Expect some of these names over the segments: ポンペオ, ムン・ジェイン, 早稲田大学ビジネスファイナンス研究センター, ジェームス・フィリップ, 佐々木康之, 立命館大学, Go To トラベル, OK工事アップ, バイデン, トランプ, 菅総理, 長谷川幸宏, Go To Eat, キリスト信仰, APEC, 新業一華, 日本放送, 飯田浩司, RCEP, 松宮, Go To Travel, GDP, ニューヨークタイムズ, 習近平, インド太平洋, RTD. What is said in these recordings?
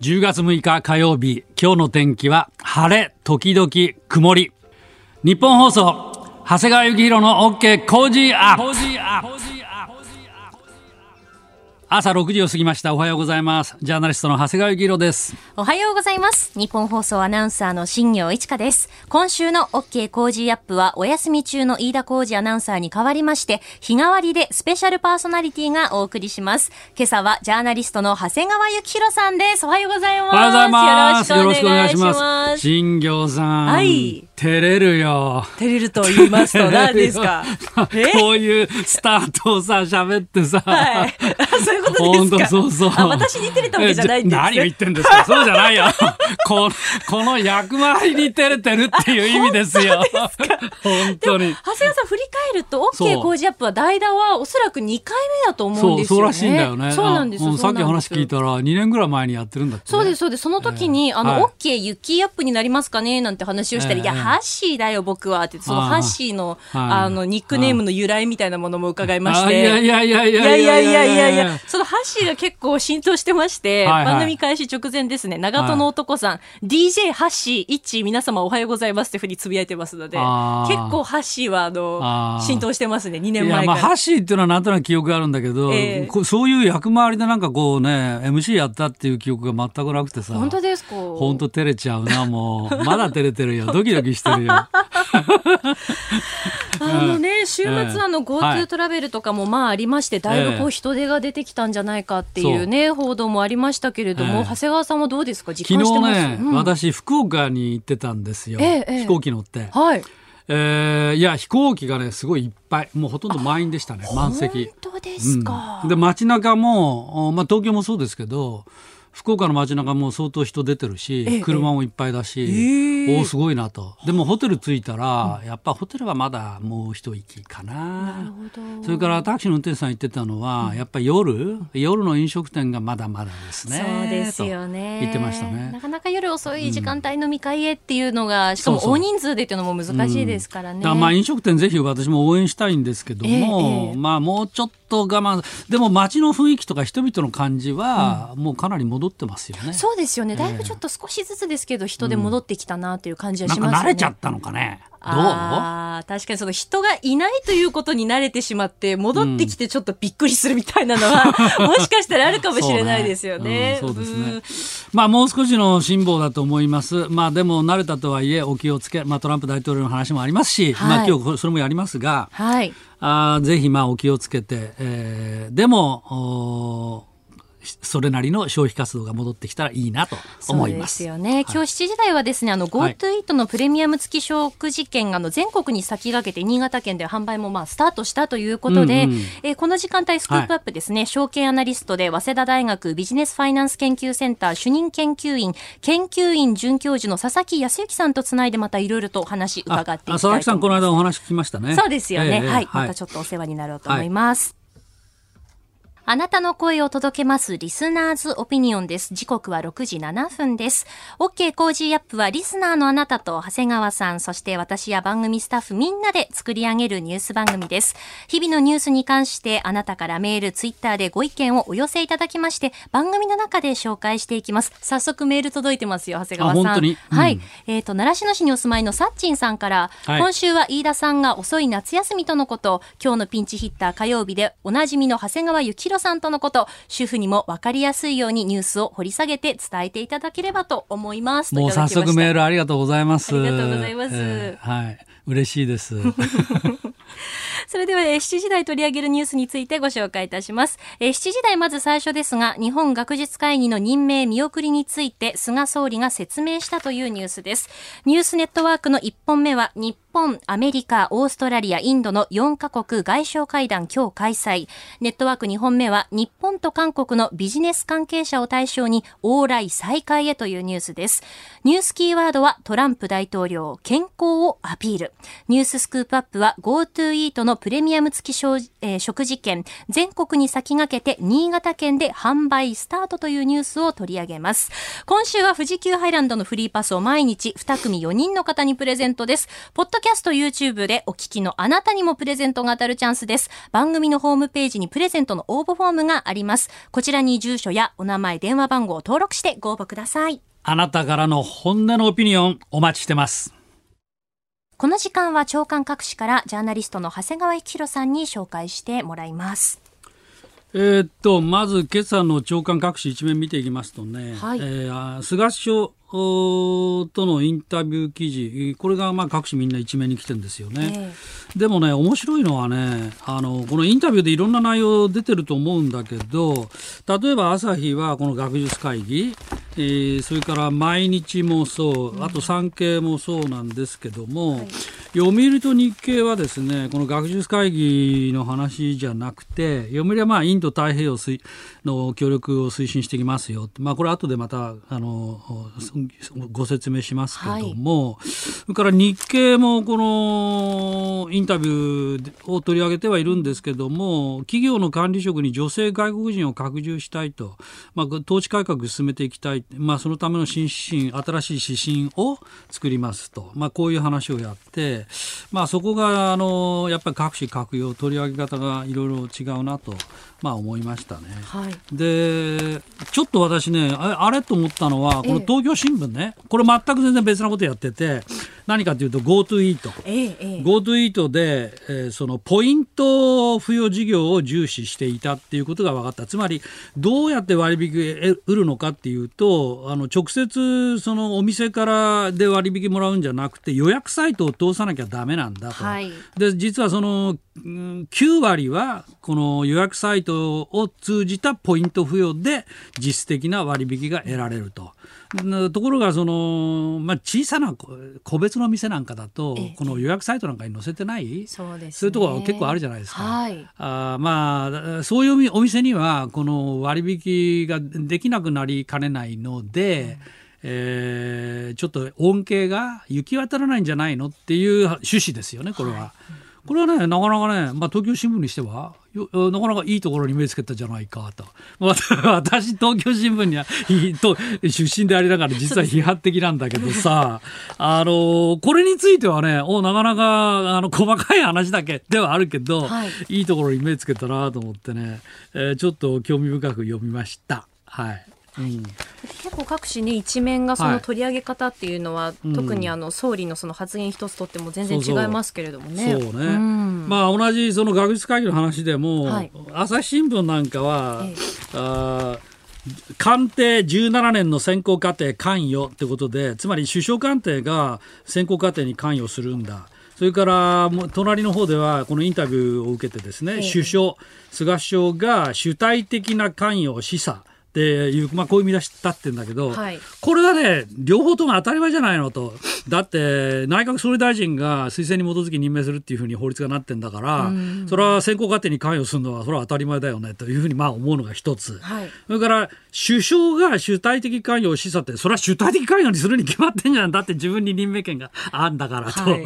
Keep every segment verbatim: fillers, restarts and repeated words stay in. じゅうがつむいか火曜日、今日の天気は晴れ時々曇り。日本放送長谷川幸宏の OK 工事アップ、朝ろくじを過ぎました。おはようございます。ジャーナリストの長谷川幸宏です。おはようございます。日本放送アナウンサーの新業一華です。今週の OK 工事アップはお休み中の飯田浩司アナウンサーに代わりまして、日替わりでスペシャルパーソナリティがお送りします。今朝はジャーナリストの長谷川幸宏さんです。おはようございます。おはようございます。よろしくお願いします。新業さん、はい、照れるよ。照れると言いますと何ですか。こういうスタートをさ喋ってさ、はい、そういうことですか。そうそう、あ、私に照れたわけじゃないんです。何言ってんですか。そうじゃないよ。こ, この役回りに照れてるっていう意味ですよ。本当ですか。本当に長谷川さん振り返ると OK 工事アップは代打はおそらくにかいめだと思うんですよね。そう、そうらしいんだよね。そうなんですよ。さっき話聞いたらにねんぐらい前にやってるんだっけ、ね、そうですそうです。その時に、えー、あの、はい、OK 雪アップになりますかねなんて話をしたり、えー、いやハッシーだよ僕はって、そのハッシーの、はい、あのニックネームの由来みたいなものも伺いまして、いやいやいやいやいやいやいやいや、そのハッシーが結構浸透してまして、はいはい、番組開始直前ですね、長戸の男さん、はい、ディージェー ハッシー一致皆様おはようございますってふうにつぶやいてますので、結構ハッシーはあのあ浸透してますね。にねんまえから。いや、まあ、ハッシーっていうのはなんとなく記憶があるんだけど、えー、そういう役回りでなんかこうね エムシー やったっていう記憶が全くなくてさ。本当ですか。本当照れちゃうな、もうまだ照れてるよ。ドキドキしてるよ。あのね、週末あの Go To トラベルとかもまあありまして、だいぶこう人出が出てきたんじゃないかっていうね、報道もありましたけれども、えー、長谷川さんはどうですか。実感してます。昨日ね、うん、私福岡に行ってたんですよ、えーえー、飛行機乗って、はい、えー、いや飛行機がねすごいいっぱい、もうほとんど満員でしたね。満席。本当ですか、うん、で街中も、まあ、東京もそうですけど福岡の街中も相当人出てるし、車もいっぱいだし、えーえー、おーすごいなと。でもホテル着いたら、うん、やっぱホテルはまだもう一息かな。なるほど。それからタクシーの運転手さん言ってたのは、うん、やっぱり夜夜の飲食店がまだまだですね。そうですよね。言ってましたね。なかなか夜遅い時間帯飲み会へっていうのが、うん、しかも大人数でっていうのも難しいですからね。そうそう、うん、だからまあ飲食店ぜひ私も応援したいんですけども、えーえー、まあもうちょっと我慢。でも街の雰囲気とか人々の感じは、うん、もうかなり戻ってますよね。そうですよね。だいぶちょっと少しずつですけど、えー、人で戻ってきたなという感じはしますね、うん、なんか慣れちゃったのかね。どう？あ、確かにその人がいないということに慣れてしまって戻ってきてちょっとびっくりするみたいなのは、うん、もしかしたらあるかもしれないですよね。そうね、うん、そうですね。まあもう少しの辛抱だと思います。まあでも慣れたとはいえお気をつけ、まあ、トランプ大統領の話もありますし、はい、まあ、今日それもやりますが、はい、あ、ぜひまあお気をつけて、えー、でもそれなりの消費活動が戻ってきたらいいなと思います。そうですよね。今日しちじ台はですね、はい、あの Go To Eat のプレミアム付き食事券があの全国に先駆けて新潟県で販売もまあスタートしたということで、うんうん、えー、この時間帯スクープアップですね、はい、証券アナリストで早稲田大学ビジネスファイナンス研究センター主任研究員研究員准教授の佐々木康之さんとつないでまたいろいろとお話伺っていきたいと思います。佐々木さんこの間お話聞きましたね。そうですよね、えーえー、はい、はい、またちょっとお世話になろうと思います、はい。あなたの声を届けますリスナーズオピニオンです。時刻はろくじななふんです。 OK 工事アップはリスナーのあなたと長谷川さん、そして私や番組スタッフみんなで作り上げるニュース番組です。日々のニュースに関してあなたからメール、ツイッターでご意見をお寄せいただきまして、番組の中で紹介していきます。早速メール届いてますよ長谷川さん。あ、本当に、うん、はい、えー、と習志野市にお住まいのサッチンさんから、はい、今週は飯田さんが遅い夏休みとのこと、今日のピンチヒッター火曜日でおなじみの長谷川幸宏さんとのこと、主婦にも分かりやすいようにニュースを掘り下げて伝えていただければと思います。もう早速メールありがとうございます。ありがとうございます、えー、はい、嬉しいです。それではしちじ台取り上げるニュースについてご紹介いたします。しちじ台まず最初ですが、日本学術会議の任命見送りについて菅総理が説明したというニュースです。ニュースネットワークのいっぽんめは日本日本、アメリカ、オーストラリア、インドのよんかこく外相会談今日開催。ネットワークにほんめは日本と韓国のビジネス関係者を対象に往来再開へというニュースです。ニュースキーワードはトランプ大統領健康をアピール。ニューススクープアップは Go To Eat のプレミアム付き、えー、食事券全国に先駆けて新潟県で販売スタートというニュースを取り上げます。今週は富士急ハイランドのフリーパスを毎日にくみよにんの方にプレゼントです。ポッドキャキャスト YouTube でお聞きのあなたにもプレゼントが当たるチャンスです。番組のホームページにプレゼントの応募フォームがあります。こちらに住所やお名前、電話番号を登録してご応募ください。あなたからの本音のオピニオンお待ちしてます。この時間は朝刊各紙からジャーナリストの長谷川幸宏さんに紹介してもらいます。えー、っとまず今朝の朝刊各紙一面見ていきますとね、はい、えー、菅首相とのインタビュー記事、これがまあ各紙みんな一面に来てるんですよね、えー、でもね面白いのはね、あのこのインタビューでいろんな内容出てると思うんだけど、例えば朝日はこの学術会議、えー、それから毎日もそう、あと産経もそうなんですけども、うん、はい、読売と日経はですね、この学術会議の話じゃなくて、読売はまあインド太平洋の協力を推進していきますよ、まあ、これ後でまたあのご説明しますけども、はい、それから日経もこのインタビューを取り上げてはいるんですけども、企業の管理職に女性外国人を拡充したいと、まあ、統治改革を進めていきたい、まあ、そのための新指針、新しい指針を作りますと、まあ、こういう話をやってまあ、そこがあのやっぱり各種各様取り上げ方がいろいろ違うなと、まあ、思いましたね、はい、でちょっと私ねあれ、 あれと思ったのはこの東京新聞ね、ええ、これ全く全然別なことやってて、何かというと Go To Eat、ええ、Go To Eat で、えー、そのポイント付与事業を重視していたっていうことが分かった。つまりどうやって割引売るのかっていうと、あの直接そのお店からで割引もらうんじゃなくて予約サイトを通さなきゃダメなんだと、はい、で実はそのきゅうわりはこの予約サイトを通じたポイント付与で実質的な割引が得られると。ところがその、まあ、小さな個別の店なんかだとこの予約サイトなんかに載せてない そうですね、そういうところが結構あるじゃないですか、はい、あまあ、そういうお店にはこの割引ができなくなりかねないので、うん、えー、ちょっと恩恵が行き渡らないんじゃないのっていう趣旨ですよねこれは、はい、これはねなかなかね、まあ、東京新聞にしてはなかなかいいところに目つけたじゃないかと、まあ、私東京新聞にはと出身でありながら実は批判的なんだけどさあのこれについてはねおなかなかあの細かい話だけではあるけど、はい、いいところに目つけたなと思ってね、えー、ちょっと興味深く読みました、はい、うん、結構各紙、ね、一面がその取り上げ方っていうのは、はい、うん、特にあの総理のその発言一つとっても全然違いますけれどもね。そうそう、そうね、うん、まあ、同じその学術会議の話でも、はい、朝日新聞なんかは、ええ、あ官邸じゅうななねんの選考過程関与ってことで、つまり首相官邸が選考過程に関与するんだ。それから隣の方ではこのインタビューを受けてですね、ええ、首相菅首相が主体的な関与を示唆っていう、まあ、こういう見出し立ってんだけど、はい、これはね両方とも当たり前じゃないのと。だって内閣総理大臣が推薦に基づき任命するっていうふうに法律がなってんだから、うん、それは選考過程に関与するのはそれは当たり前だよねというふうにまあ思うのが一つ、はい、それから首相が主体的関与を示唆ってそれは主体的関与にするに決まってんじゃん、だって自分に任命権があんだからと、はい、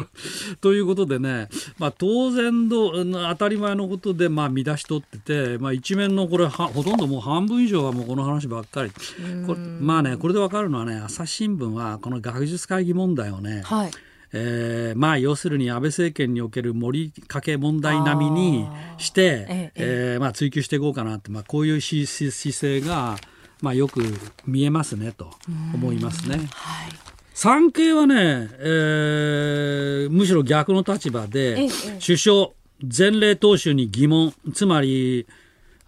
ということでね、まあ、当然ど当たり前のことでまあ見出し取ってて、まあ、一面のこれほとんどもう半分以上はもうこの話ばっかり。これ、まあね、これで分かるのはね、朝日新聞はこの学術会議問題をね、はい、えー、まあ要するに安倍政権における盛りかけ問題並みにして、えええー、まあ追及していこうかなって、まあ、こういう姿勢が、まあ、よく見えますねと思いますね。はい、産経はね、えー、むしろ逆の立場で、ええ、首相前例踏襲に疑問、つまり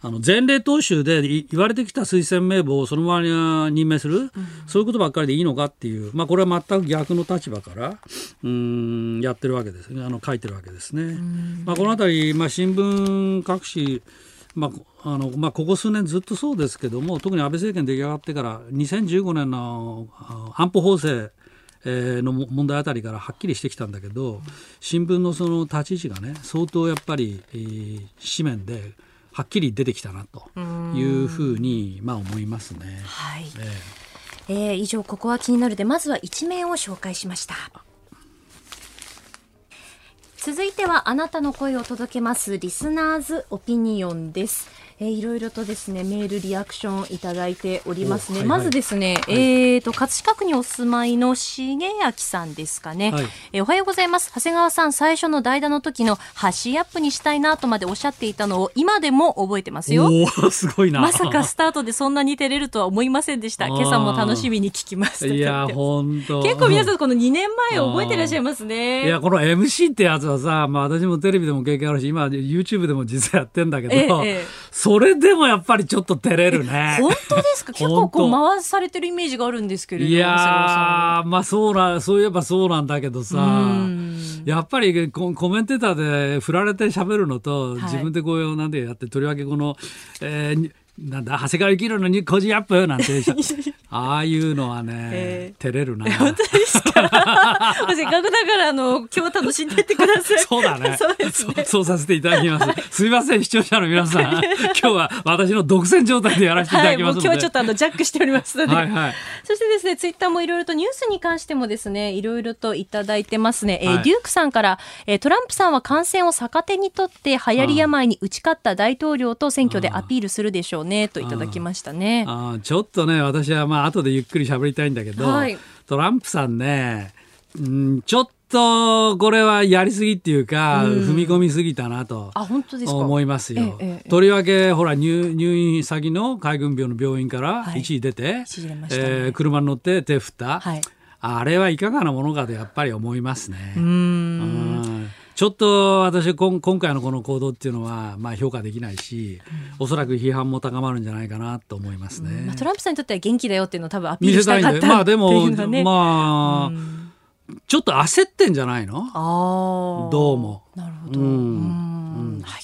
あの前例踏襲で言われてきた推薦名簿をそのまま任命する、うん、そういうことばっかりでいいのかっていう、まあ、これは全く逆の立場からうーんやってるわけです、あの書いてるわけですね、うん、まあ、このあたり、まあ、新聞各紙、まああのまあ、ここ数年ずっとそうですけども、特に安倍政権出来上がってからにせんじゅうごねんの安保法制の問題あたりからはっきりしてきたんだけど、新聞のその立ち位置がね相当やっぱり、えー、紙面ではっきり出てきたなというふうにまあ思いますね。はい、えーえー、以上ここは気になるでまずは一面を紹介しました。続いてはあなたの声を届けますリスナーズオピニオンです。えー、いろいろとですねメールリアクションいただいておりますね。はいはい、まずですね、はい、えーと葛飾区にお住まいの重明さんですかね、はい、えー、おはようございます。長谷川さん、最初の代打の時のハッシーアップにしたいなとまでおっしゃっていたのを今でも覚えてますよ。お、すごいな。まさかスタートでそんなに照れるとは思いませんでした。今朝も楽しみに聞きます。いや本当結構皆さんこのにねんまえを覚えてらっしゃいますね。いやこの エムシー ってやつはさ、まあ、私もテレビでも経験あるし今 YouTube でも実際やってんだけど、ええええ、それでもやっぱりちょっと照れるね。本当ですか？結構こう回されてるイメージがあるんですけれども。いやまあそうな、そういえばそうなんだけどさ、やっぱりコメンテーターで振られて喋るのと、はい、自分でこうなんでやってとりわけこの、えーなんだ長谷川幸宏のに個人アップなんてああいうのはね、えー、照れるな。本当ですか？せっかくだからあの今日は楽しんでってください。そうだね。そうですね。そ、そうさせていただきます。すいません視聴者の皆さん今日は私の独占状態でやらせていただきますので、はい、もう今日はちょっとあのジャックしておりますのではい、はい、そしてですねツイッターもいろいろとニュースに関してもですねいろいろといただいてますね。はい、えー、デュークさんから、えー、トランプさんは感染を逆手にとって流行り病に打ち勝った大統領と選挙でアピールするでしょうねといただきましたね。ああちょっとね私はまあ後でゆっくり喋りたいんだけど、はい、トランプさんね、うん、ちょっとこれはやりすぎっていうか、うん、踏み込みすぎたなと思いますよ。えええ、とりわけほら 入, 入院先の海軍病の病院からいちい出て、はい、えー、車に乗って手振った、はい、あれはいかがなものかとやっぱり思いますね。うーん、うん、ちょっと私今回のこの行動っていうのはまあ評価できないし、うん、おそらく批判も高まるんじゃないかなと思いますね。うん、まあ、トランプさんにとっては元気だよっていうのを多分アピールしたかったっていうのはね、まあ、でも、まあ、うん、ちょっと焦ってんじゃないの？あ、どうも。なるほど。うんうん、はい、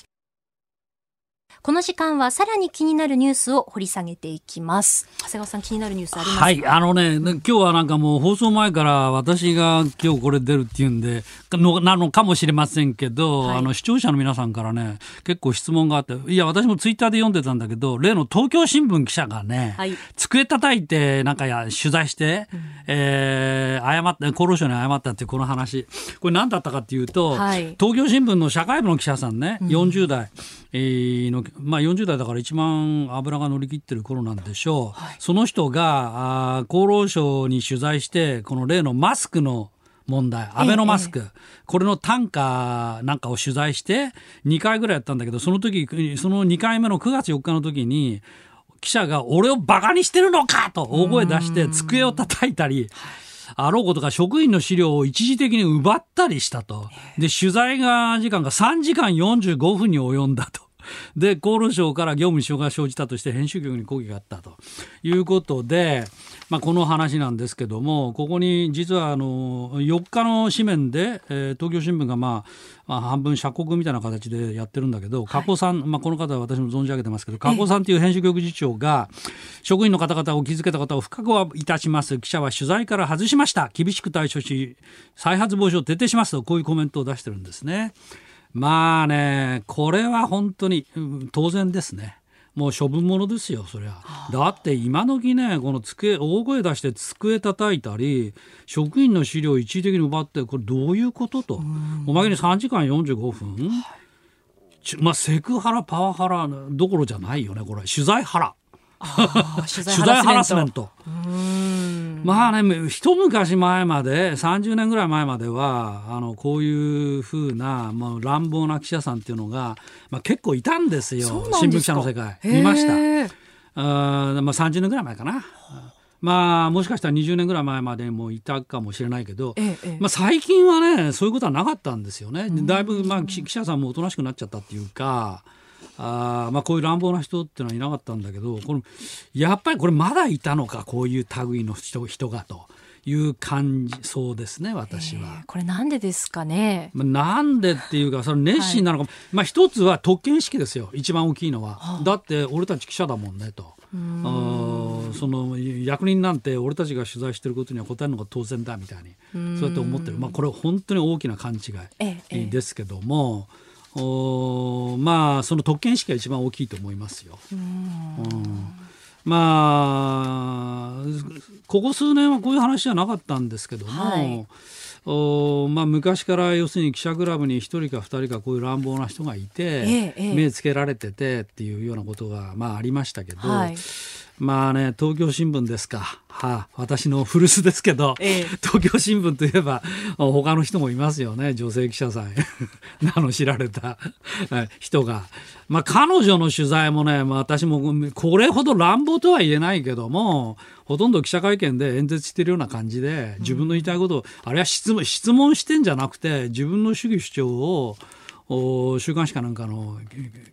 この時間はさらに気になるニュースを掘り下げていきます。長谷川さん、気になるニュースありますか？はい、あのね、今日はなんかもう放送前から私が今日これ出るっていうんでのなのかもしれませんけど、はい、あの視聴者の皆さんからね結構質問があって、いや私もツイッターで読んでたんだけど、例の東京新聞記者がね、はい、机叩いてなんかや取材して、うん、えー、謝って厚労省に謝ったっていうこの話、これ何だったかっていうと、はい、東京新聞の社会部の記者さんね、うん、よんじゅうだいの、まあ、よんじゅうだいだから一番油が乗り切ってる頃なんでしょう、はい、その人があ厚労省に取材してこの例のマスクの問題、アベノマスク、ええ、これの単価なんかを取材してにかいぐらいやったんだけど、その時そのにかいめのくがつよっかの時に記者が俺をバカにしてるのかと大声出して机を叩いたりあろうことか職員の資料を一時的に奪ったりしたと。で取材が時間がさんじかんよんじゅうごふんに及んだと。で厚労省から業務に支障が生じたとして編集局に抗議があったということで、まあ、この話なんですけども、ここに実はあのよっかの紙面で、えー、東京新聞が、まあまあ、半分社告みたいな形でやってるんだけど、加古さん、はい、まあ、この方は私も存じ上げてますけど、加古さんという編集局次長が職員の方々を気づけたことを深くはいたします、記者は取材から外しました、厳しく対処し再発防止を徹底しますとこういうコメントを出してるんですね。まあね、これは本当に、うん、当然ですね。もう処分ものですよ、そりゃ。だって今時ね、この机、大声出して机叩いたり、職員の資料を一時的に奪って、これどういうことと。おまけにさんじかんよんじゅうごふん、はい、まあ、セクハラ、パワハラどころじゃないよね、これ。取材ハラ。取材ハラスメント。うーん、まあね、一昔前までさんじゅうねんぐらい前まではあのこういうふうな、まあ、乱暴な記者さんっていうのが、まあ、結構いたんですよ。新聞記者の世界見ました。あ、まあ、さんじゅうねんぐらい前かな、まあ、もしかしたらにじゅうねんぐらい前までもいたかもしれないけど、ええ、まあ、最近はねそういうことはなかったんですよね。だいぶ、まあ、記者さんもおとなしくなっちゃったっていうか、あ、まあ、こういう乱暴な人っていうのはいなかったんだけど、このやっぱりこれまだいたのか、こういう類の 人, 人がという感じそうですね、私は。これなんでですかね。まあ、なんでっていうかその熱心なのかも、はい、まあ、一つは特権意識ですよ、一番大きいのは。はあ、だって俺たち記者だもんねと。うん、あ、その役人なんて俺たちが取材してることには答えるのが当然だみたいにそうやって思ってる。まあ、これ本当に大きな勘違いですけども、ええええ、お、まあ、その特権意識が一番大きいと思いますよ。うん、まあここ数年はこういう話じゃなかったんですけども、はい、お、まあ、昔から要するに記者クラブにひとりかふたりかこういう乱暴な人がいて、ええ、目つけられててっていうようなことが、まあ、ありましたけど、はい、まあね、東京新聞ですか、はあ、私の古巣ですけど、ええ、東京新聞といえば他の人もいますよね、女性記者さん名の知られた人が、まあ、彼女の取材もね、まあ、私もこれほど乱暴とは言えないけども、ほとんど記者会見で演説してるような感じで、自分の言いたいことを、あれは質問、質問してんじゃなくて、自分の主義主張を週刊誌かなんかの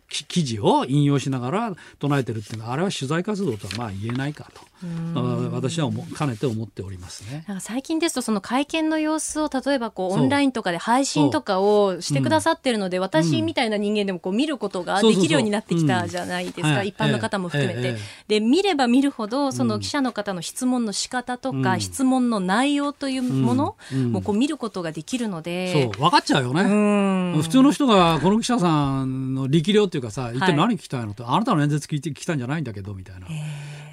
記事を引用しながら唱えてるっていうのは、あれは取材活動とはまあ言えないかと、私はかねて思っておりますね。なんか最近ですと、その会見の様子を例えばこうオンラインとかで配信とかをしてくださってるので、うん、私みたいな人間でもこう見ることができるようになってきたじゃないですか、そうそうそう、うん、一般の方も含めて、はい、で見れば見るほどその記者の方の質問の仕方とか、うん、質問の内容というものもこう見ることができるので、うんうん、そう分かっちゃうよね、うん、普通の人がこの記者さんの力量っていうかさ、一体何聞きたいのと、はい、あなたの演説聞いて聞きたいんじゃないんだけどみたいな、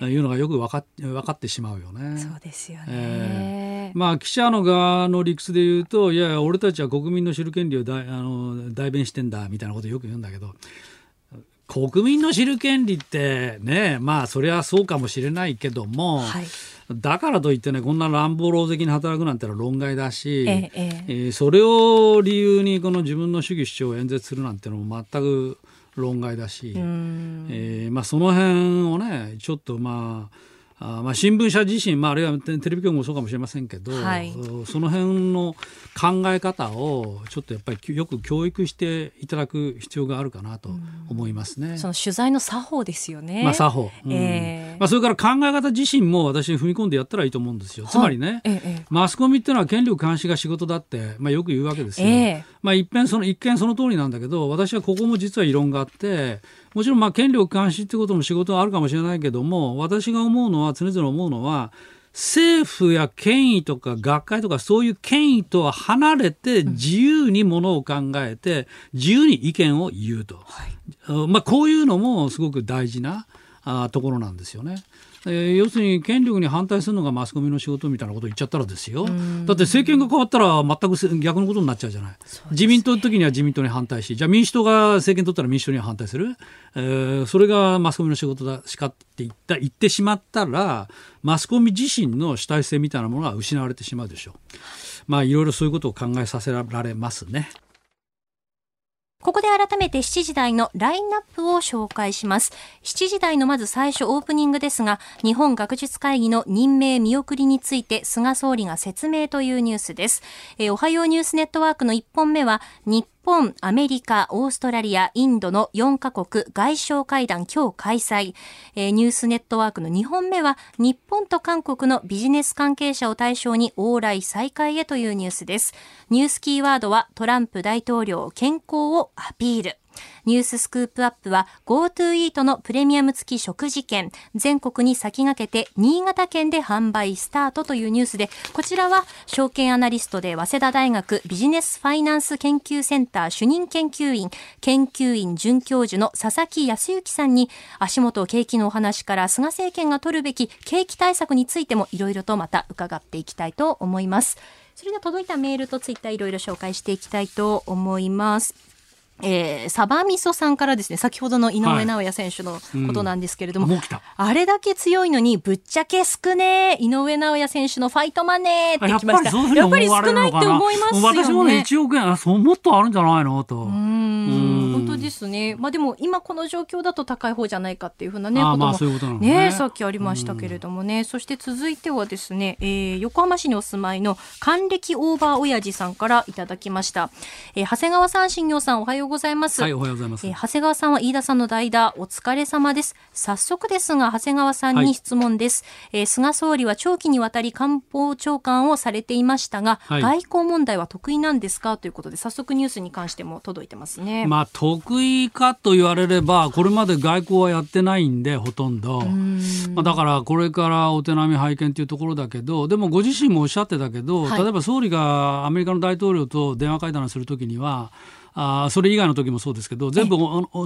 えー、いうのがよく分かっ分かってしまうよね。そうですよね、えーまあ、記者の側の理屈で言うと、いやいや俺たちは国民の知る権利をだあの代弁してんだみたいなことをよく言うんだけど、国民の知る権利ってね、まあそれはそうかもしれないけども、はい、だからといってね、こんな乱暴狼的に働くなんてのは論外だし、えええー、それを理由にこの自分の主義主張を演説するなんてのも全く論外だし、うん、えーまあ、その辺をねちょっとまああまあ、新聞社自身、まあ、あるいはテレビ局もそうかもしれませんけど、はい、その辺の考え方をちょっとやっぱりよく教育していただく必要があるかなと思いますね。その取材の作法ですよね、まあ、作法、うんえーまあ、それから考え方自身も私に踏み込んでやったらいいと思うんですよ。つまりね、ええ、マスコミっていうのは権力監視が仕事だって、まあ、よく言うわけですよ、えーまあ、一遍その一見その通りなんだけど、私はここも実は異論があって、もちろんまあ権力監視ってことも仕事はあるかもしれないけども、私が思うのは常々思うのは、政府や権威とか学会とかそういう権威とは離れて自由にものを考えて自由に意見を言うと、はい、まあ、こういうのもすごく大事なところなんですよね。えー、要するに権力に反対するのがマスコミの仕事みたいなことを言っちゃったらですよ、だって政権が変わったら全く逆のことになっちゃうじゃない、ね、自民党の時には自民党に反対し、じゃあ民主党が政権取ったら民主党には反対する、えー、それがマスコミの仕事だしかって言った、言ってしまったらマスコミ自身の主体性みたいなものは失われてしまうでしょう。まあいろいろそういうことを考えさせられますね。ここで改めてしちじ台のラインナップを紹介します。しちじ台のまず最初オープニングですが、日本学術会議の任命見送りについて菅総理が説明というニュースです。えー、おはようニュースネットワークのいっぽんめは、日本、アメリカ、オーストラリア、インドのよんカ国外相会談今日開催、えー、ニュースネットワークのにほんめは、日本と韓国のビジネス関係者を対象に往来再開へというニュースです。ニュースキーワードはトランプ大統領健康をアピール。ニューススクープアップは Go To Eat のプレミアム付き食事券、全国に先駆けて新潟県で販売スタートというニュースで、こちらは証券アナリストで早稲田大学ビジネスファイナンス研究センター主任研究員研究員准教授の佐々木康之さんに、足元景気のお話から菅政権が取るべき景気対策についてもいろいろとまた伺っていきたいと思います。それでは届いたメールとツイッターいろいろ紹介していきたいと思います。えー、サバミソさんからですね、先ほどの井上尚弥選手のことなんですけれども、はい、うん、もう来た、あれだけ強いのにぶっちゃけ少ねえ、井上尚弥選手のファイトマネーってきました。やっぱり少ないって思いますよね。私もねいちおくえん、あ、そうもっとあるんじゃないのと、うーん、うーん、本当ですね、まあ、でも今この状況だと高い方じゃないかっていうふうなね、こともね、さっきありましたけれどもね。そして続いてはですね、えー、横浜市にお住まいの還暦オーバー親父さんからいただきました。えー、長谷川さん、新業さん、おはようございます。はい、おはようございます。えー、長谷川さんは飯田さんの代打、お疲れ様です。早速ですが長谷川さんに質問です。はい、えー、菅総理は長期にわたり官房長官をされていましたが、はい、外交問題は得意なんですかということで、早速ニュースに関しても届いてますね。まあ、得意かと言われればこれまで外交はやってないんでほとんど、まあ、だからこれからお手並み拝見というところだけど、でもご自身もおっしゃってたけど、はい、例えば総理がアメリカの大統領と電話会談をするときにはあそれ以外の時もそうですけど全部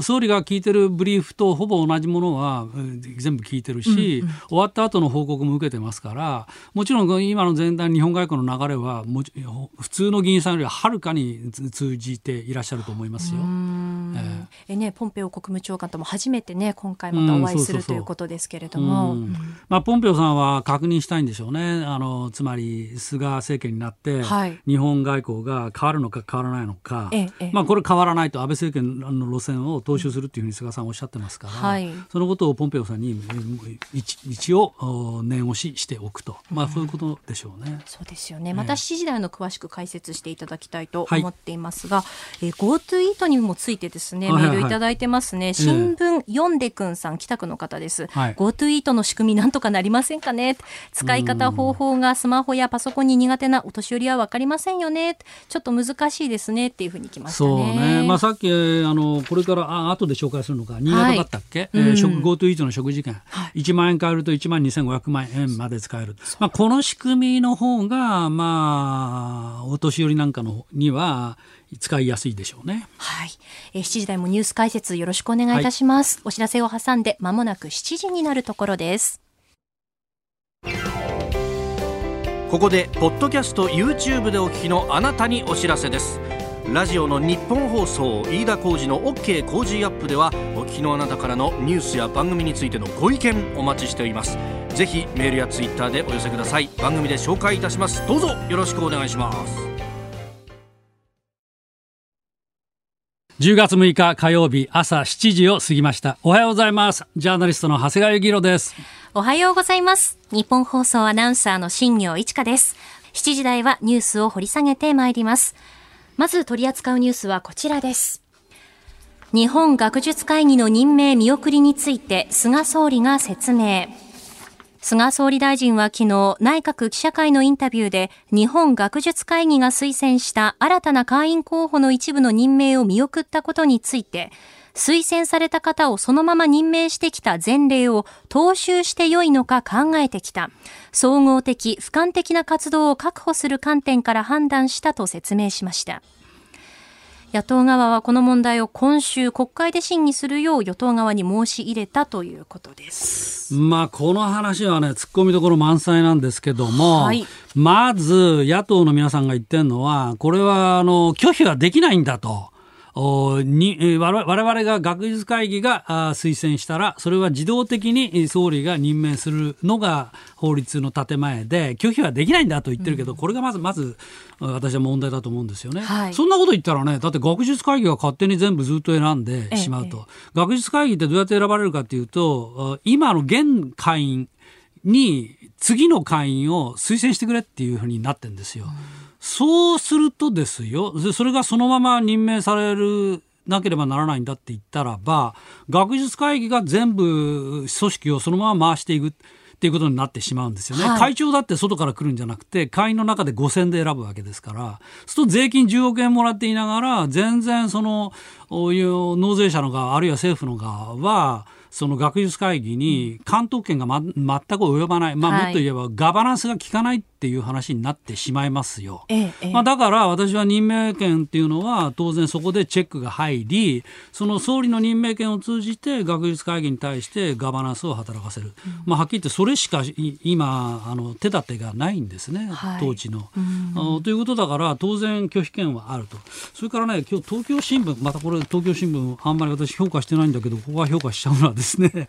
総理が聞いてるブリーフとほぼ同じものは全部聞いてるし、うんうん、終わった後の報告も受けてますから、もちろん今の全体日本外交の流れはも普通の議員さんよりはるかに通じていらっしゃると思いますよ。うん、えー、えね、ポンペオ国務長官とも初めて、ね、今回またお会いするということですけれども、ポンペオさんは確認したいんでしょうね。あのつまり菅政権になって、はい、日本外交が変わるのか変わらないのか、ええ、まあ、これ変わらないと安倍政権の路線を踏襲するというふうに菅さんおっしゃってますから、はい、そのことをポンペオさんに一応念押ししておくと、まあ、そういうことでしょうね。うん、そうですよね。またしちじ台の詳しく解説していただきたいと思っていますが、はい、えー、Go To Eat にもついてですね、はいはいはい、メールいただいてますね。新聞読んでくんさん、北区の方です。はい、Go To Eat の仕組みなんとかなりませんかね。使い方方法がスマホやパソコンに苦手なお年寄りは分かりませんよね。ちょっと難しいですねっていうふうに来ましたね。そうね、まあ、さっきあのこれからあ後で紹介するのか、新潟だったっけ、はい、えー、食 Go To Eat の食事券、はい、いちまん円買えるといちまんにせんごひゃくえんまで使える、まあ、この仕組みの方が、まあ、お年寄りなんかのには使いやすいでしょうね。はい、えー、しちじ台もニュース解説よろしくお願いいたします、はい、お知らせを挟んでまもなくしちじになるところです。ここでポッドキャスト YouTube でお聞きのあなたにお知らせです。ラジオの日本放送飯田浩二の OK 工事アップではお聞きのあなたからのニュースや番組についてのご意見お待ちしております。ぜひメールやツイッターでお寄せください。番組で紹介いたします。どうぞよろしくお願いします。じゅうがつむいか火曜日朝しちじを過ぎました。おはようございます。ジャーナリストの長谷川幸宏です。おはようございます。日本放送アナウンサーの新業一華です。しちじ台はニュースを掘り下げてまいります。まず取り扱うニュースはこちらです。日本学術会議の任命見送りについて菅総理が説明。菅総理大臣は昨日内閣記者会のインタビューで日本学術会議が推薦した新たな会員候補の一部の任命を見送ったことについて、推薦された方をそのまま任命してきた前例を踏襲してよいのか考えてきた。総合的、俯瞰的な活動を確保する観点から判断したと説明しました。野党側はこの問題を今週国会で審議するよう与党側に申し入れたということです。まあ、この話はね、突っ込みどころ満載なんですけども、はい、まず野党の皆さんが言ってるのは、これはあの拒否はできないんだと。に我々が学術会議が推薦したらそれは自動的に総理が任命するのが法律の建前で拒否はできないんだと言ってるけど、うん、これがまずまず私は問題だと思うんですよね。はい、そんなこと言ったらね、だって学術会議が勝手に全部ずっと選んでしまうと、ええ、学術会議ってどうやって選ばれるかというと、今の現会員に次の会員を推薦してくれっていうふうになってるんですよ。うん、そうするとですよ、それがそのまま任命されるなければならないんだって言ったらば、学術会議が全部組織をそのまま回していくっていうことになってしまうんですよね。はい、会長だって外から来るんじゃなくて会員の中でごせんで選ぶわけですから、そうすると税金じゅうおくえんもらっていながら全然その納税者の側あるいは政府の側はその学術会議に監督権が、ま、全く及ばない、まあ、もっと言えばガバナンスが効かないっていう話になってしまいますよ。ええ、まあ、だから私は任命権っていうのは当然そこでチェックが入り、その総理の任命権を通じて学術会議に対してガバナンスを働かせる、まあ、はっきり言ってそれしか今あの手立てがないんですね、はい、統治の、うん、ということだから当然拒否権はあると。それからね、今日東京新聞、またこれ東京新聞あんまり私評価してないんだけど、ここは評価しちゃうのはですね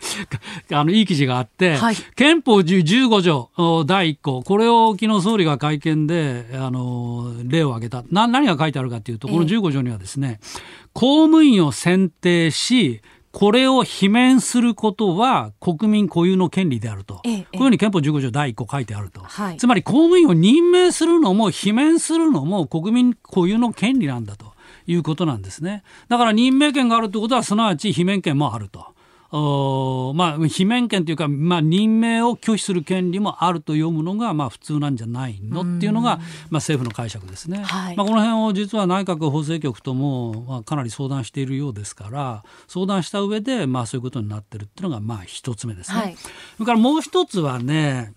あのいい記事があって、はい、憲法じゅうごじょうだいいっこ、これを昨日総理が会見であの例を挙げた。な何が書いてあるかというと、このじゅうごじょうにはですね、ええ、公務員を選定しこれを罷免することは国民固有の権利であると、ええ、こういうふうに憲法じゅうごじょうだいいっこ書いてあると、はい、つまり公務員を任命するのも罷免するのも国民固有の権利なんだということなんですね。だから任命権があるということはすなわち罷免権もあると、おまあ、罷免権というか、まあ、任命を拒否する権利もあると読むのが、まあ、普通なんじゃないのっていうのが、まあ、政府の解釈ですね。はい、まあ、この辺を実は内閣法制局とも、まあ、かなり相談しているようですから、相談した上で、まあ、そういうことになってるっていうのが、まあ、一つ目ですね。はい、それからもう一つはね、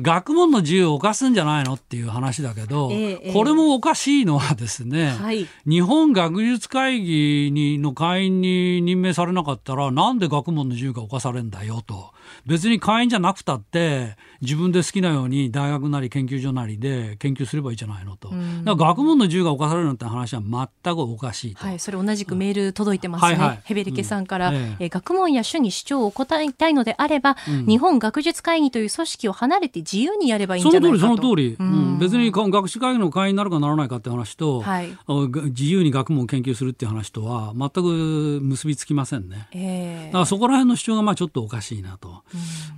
学問の自由を犯すんじゃないのっていう話だけど、ええ、これもおかしいのはですね、はい、日本学術会議にの会員に任命されなかったらなんで学問の自由が侵されるんだよと。別に会員じゃなくたって自分で好きなように大学なり研究所なりで研究すればいいじゃないのと。うん、だから学問の自由が侵されるなんて話は全くおかしいと、はい、それ同じくメール届いてますね、うんはいはい、ヘベレケさんから、うんええ、学問や主に主張を答えたいのであれば、うん、日本学術会議という組織を離れて自由にやればいいんじゃないかと。その通りその通り、うん、別に学習会議の会員になるかならないかって話と、はい、自由に学問を研究するっていう話とは全く結びつきませんね、えー、だからそこら辺の主張がまあちょっとおかしいなと、うん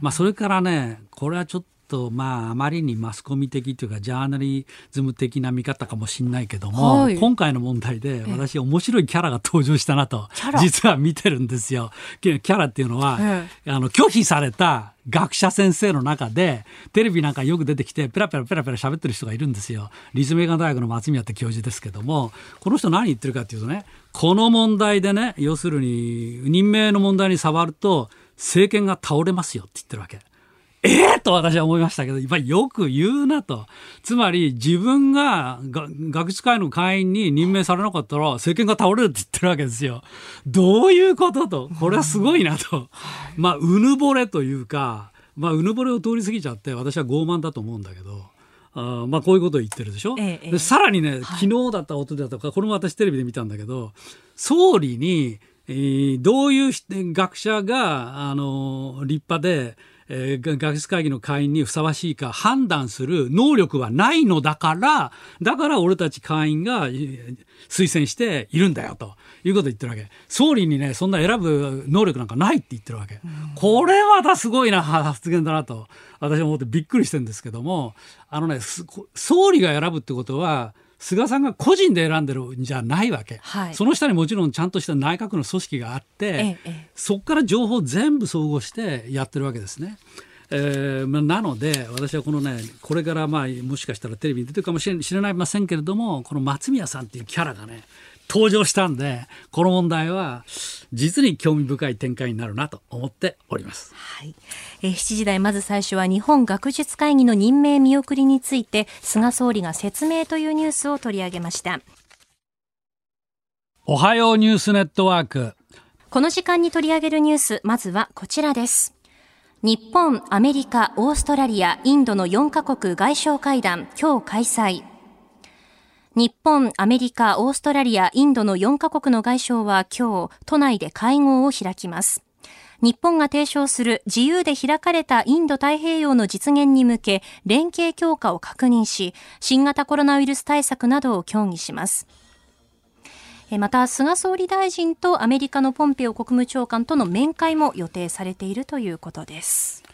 まあ、それからねこれはちょっとまあ、あまりにマスコミ的というかジャーナリズム的な見方かもしれないけども、はい、今回の問題で私面白いキャラが登場したなと実は見てるんですよ。キャラっていうのは、うん、あの拒否された学者先生の中でテレビなんかよく出てきてペラペラペラペラ喋ってる人がいるんですよ。立命館大学の松宮って教授ですけども、この人何言ってるかっていうとね、この問題でね、要するに任命の問題に触ると政権が倒れますよって言ってるわけ。えーと私は思いましたけど、やっぱりよく言うなと。つまり自分が学術会の会員に任命されなかったら政権が倒れるって言ってるわけですよ。どういうことと。これはすごいなと。まあうぬぼれというか、まあうぬぼれを通り過ぎちゃって私は傲慢だと思うんだけど、あまあこういうことを言ってるでしょ、ええ、でさらにね、昨日だったおとといだったか、これも私テレビで見たんだけど、総理に、えー、どういう学者があの立派でえー、学術会議の会員にふさわしいか判断する能力はないのだから、だから俺たち会員が推薦しているんだよということを言ってるわけ。総理にね、そんな選ぶ能力なんかないって言ってるわけ。これまたすごいな発言だなと私は思ってびっくりしてるんですけども、あのね、総理が選ぶってことは、菅さんが個人で選んでるんじゃないわけ、はい、その下にもちろんちゃんとした内閣の組織があって、ええ、そこから情報全部総合してやってるわけですね、えーまあ、なので私はこのね、これからまあもしかしたらテレビに出てるかもしれ、知れないませんけれども、この松宮さんっていうキャラがね登場したんで、この問題は実に興味深い展開になるなと思っております、はい。えー、しちじ台まず最初は日本学術会議の任命見送りについて菅総理が説明というニュースを取り上げました。おはようニュースネットワーク。この時間に取り上げるニュース、まずはこちらです。日本、アメリカ、オーストラリア、インドのよんカ国外相会談今日開催。日本、アメリカ、オーストラリア、インドのよんカ国の外相は今日、都内で会合を開きます。日本が提唱する自由で開かれたインド太平洋の実現に向け、連携強化を確認し、新型コロナウイルス対策などを協議します。また、菅総理大臣とアメリカのポンペオ国務長官との面会も予定されているということです。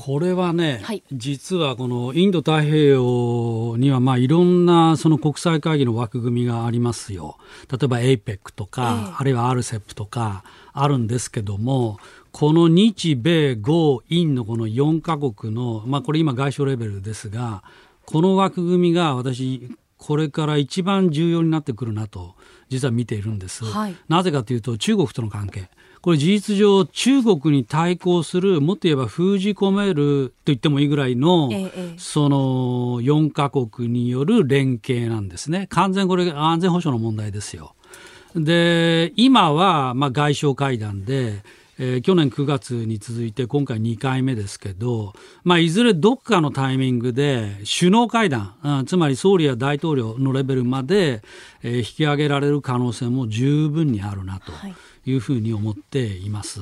これはね、はい、実はこのインド太平洋にはまあいろんなその国際会議の枠組みがありますよ。例えば エーペック とか、えー、あるいは アールセップ とかあるんですけども、この日米豪印のこのよんカ国の、まあ、これ今外相レベルですが、この枠組みが私これから一番重要になってくるなと実は見ているんです、はい、なぜかというと中国との関係、これ事実上中国に対抗する、もっと言えば封じ込めると言ってもいいぐらいの、ええ、そのよんカ国による連携なんですね。完全これ安全保障の問題ですよ。で今はまあ外相会談で、えー、去年くがつに続いて今回にかいめですけど、まあ、いずれどっかのタイミングで首脳会談、うん、つまり総理や大統領のレベルまで、えー、引き上げられる可能性も十分にあるなと、はいいうふうに思っています。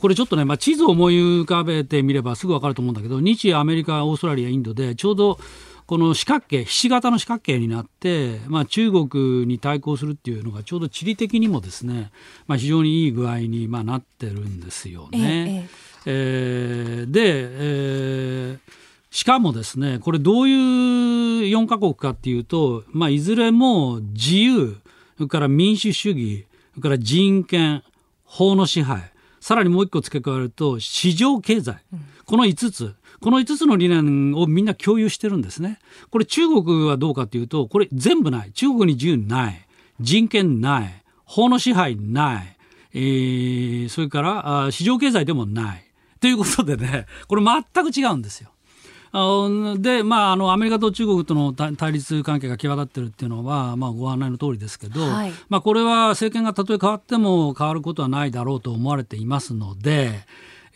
これちょっとね、まあ、地図を思い浮かべてみればすぐ分かると思うんだけど、日アメリカ、オーストラリア、インドでちょうどこの四角形、ひし形の四角形になって、まあ、中国に対抗するっていうのがちょうど地理的にもですね、まあ、非常にいい具合にまあなってるんですよね。えええー、で、えー、しかもですね、これどういうよんカ国かっていうと、まあ、いずれも自由、それから民主主義、それから人権、法の支配、さらにもう一個付け加えると市場経済、このいつつ、このいつつの理念をみんな共有してるんですね。これ中国はどうかというと、これ全部ない、中国に自由ない、人権ない、法の支配ない、えー、それから市場経済でもないということでね、これ全く違うんですよ。で、まあ、あのアメリカと中国との対立関係が際立っているというのは、まあ、ご案内の通りですけど、はい、まあ、これは政権がたとえ変わっても変わることはないだろうと思われていますので、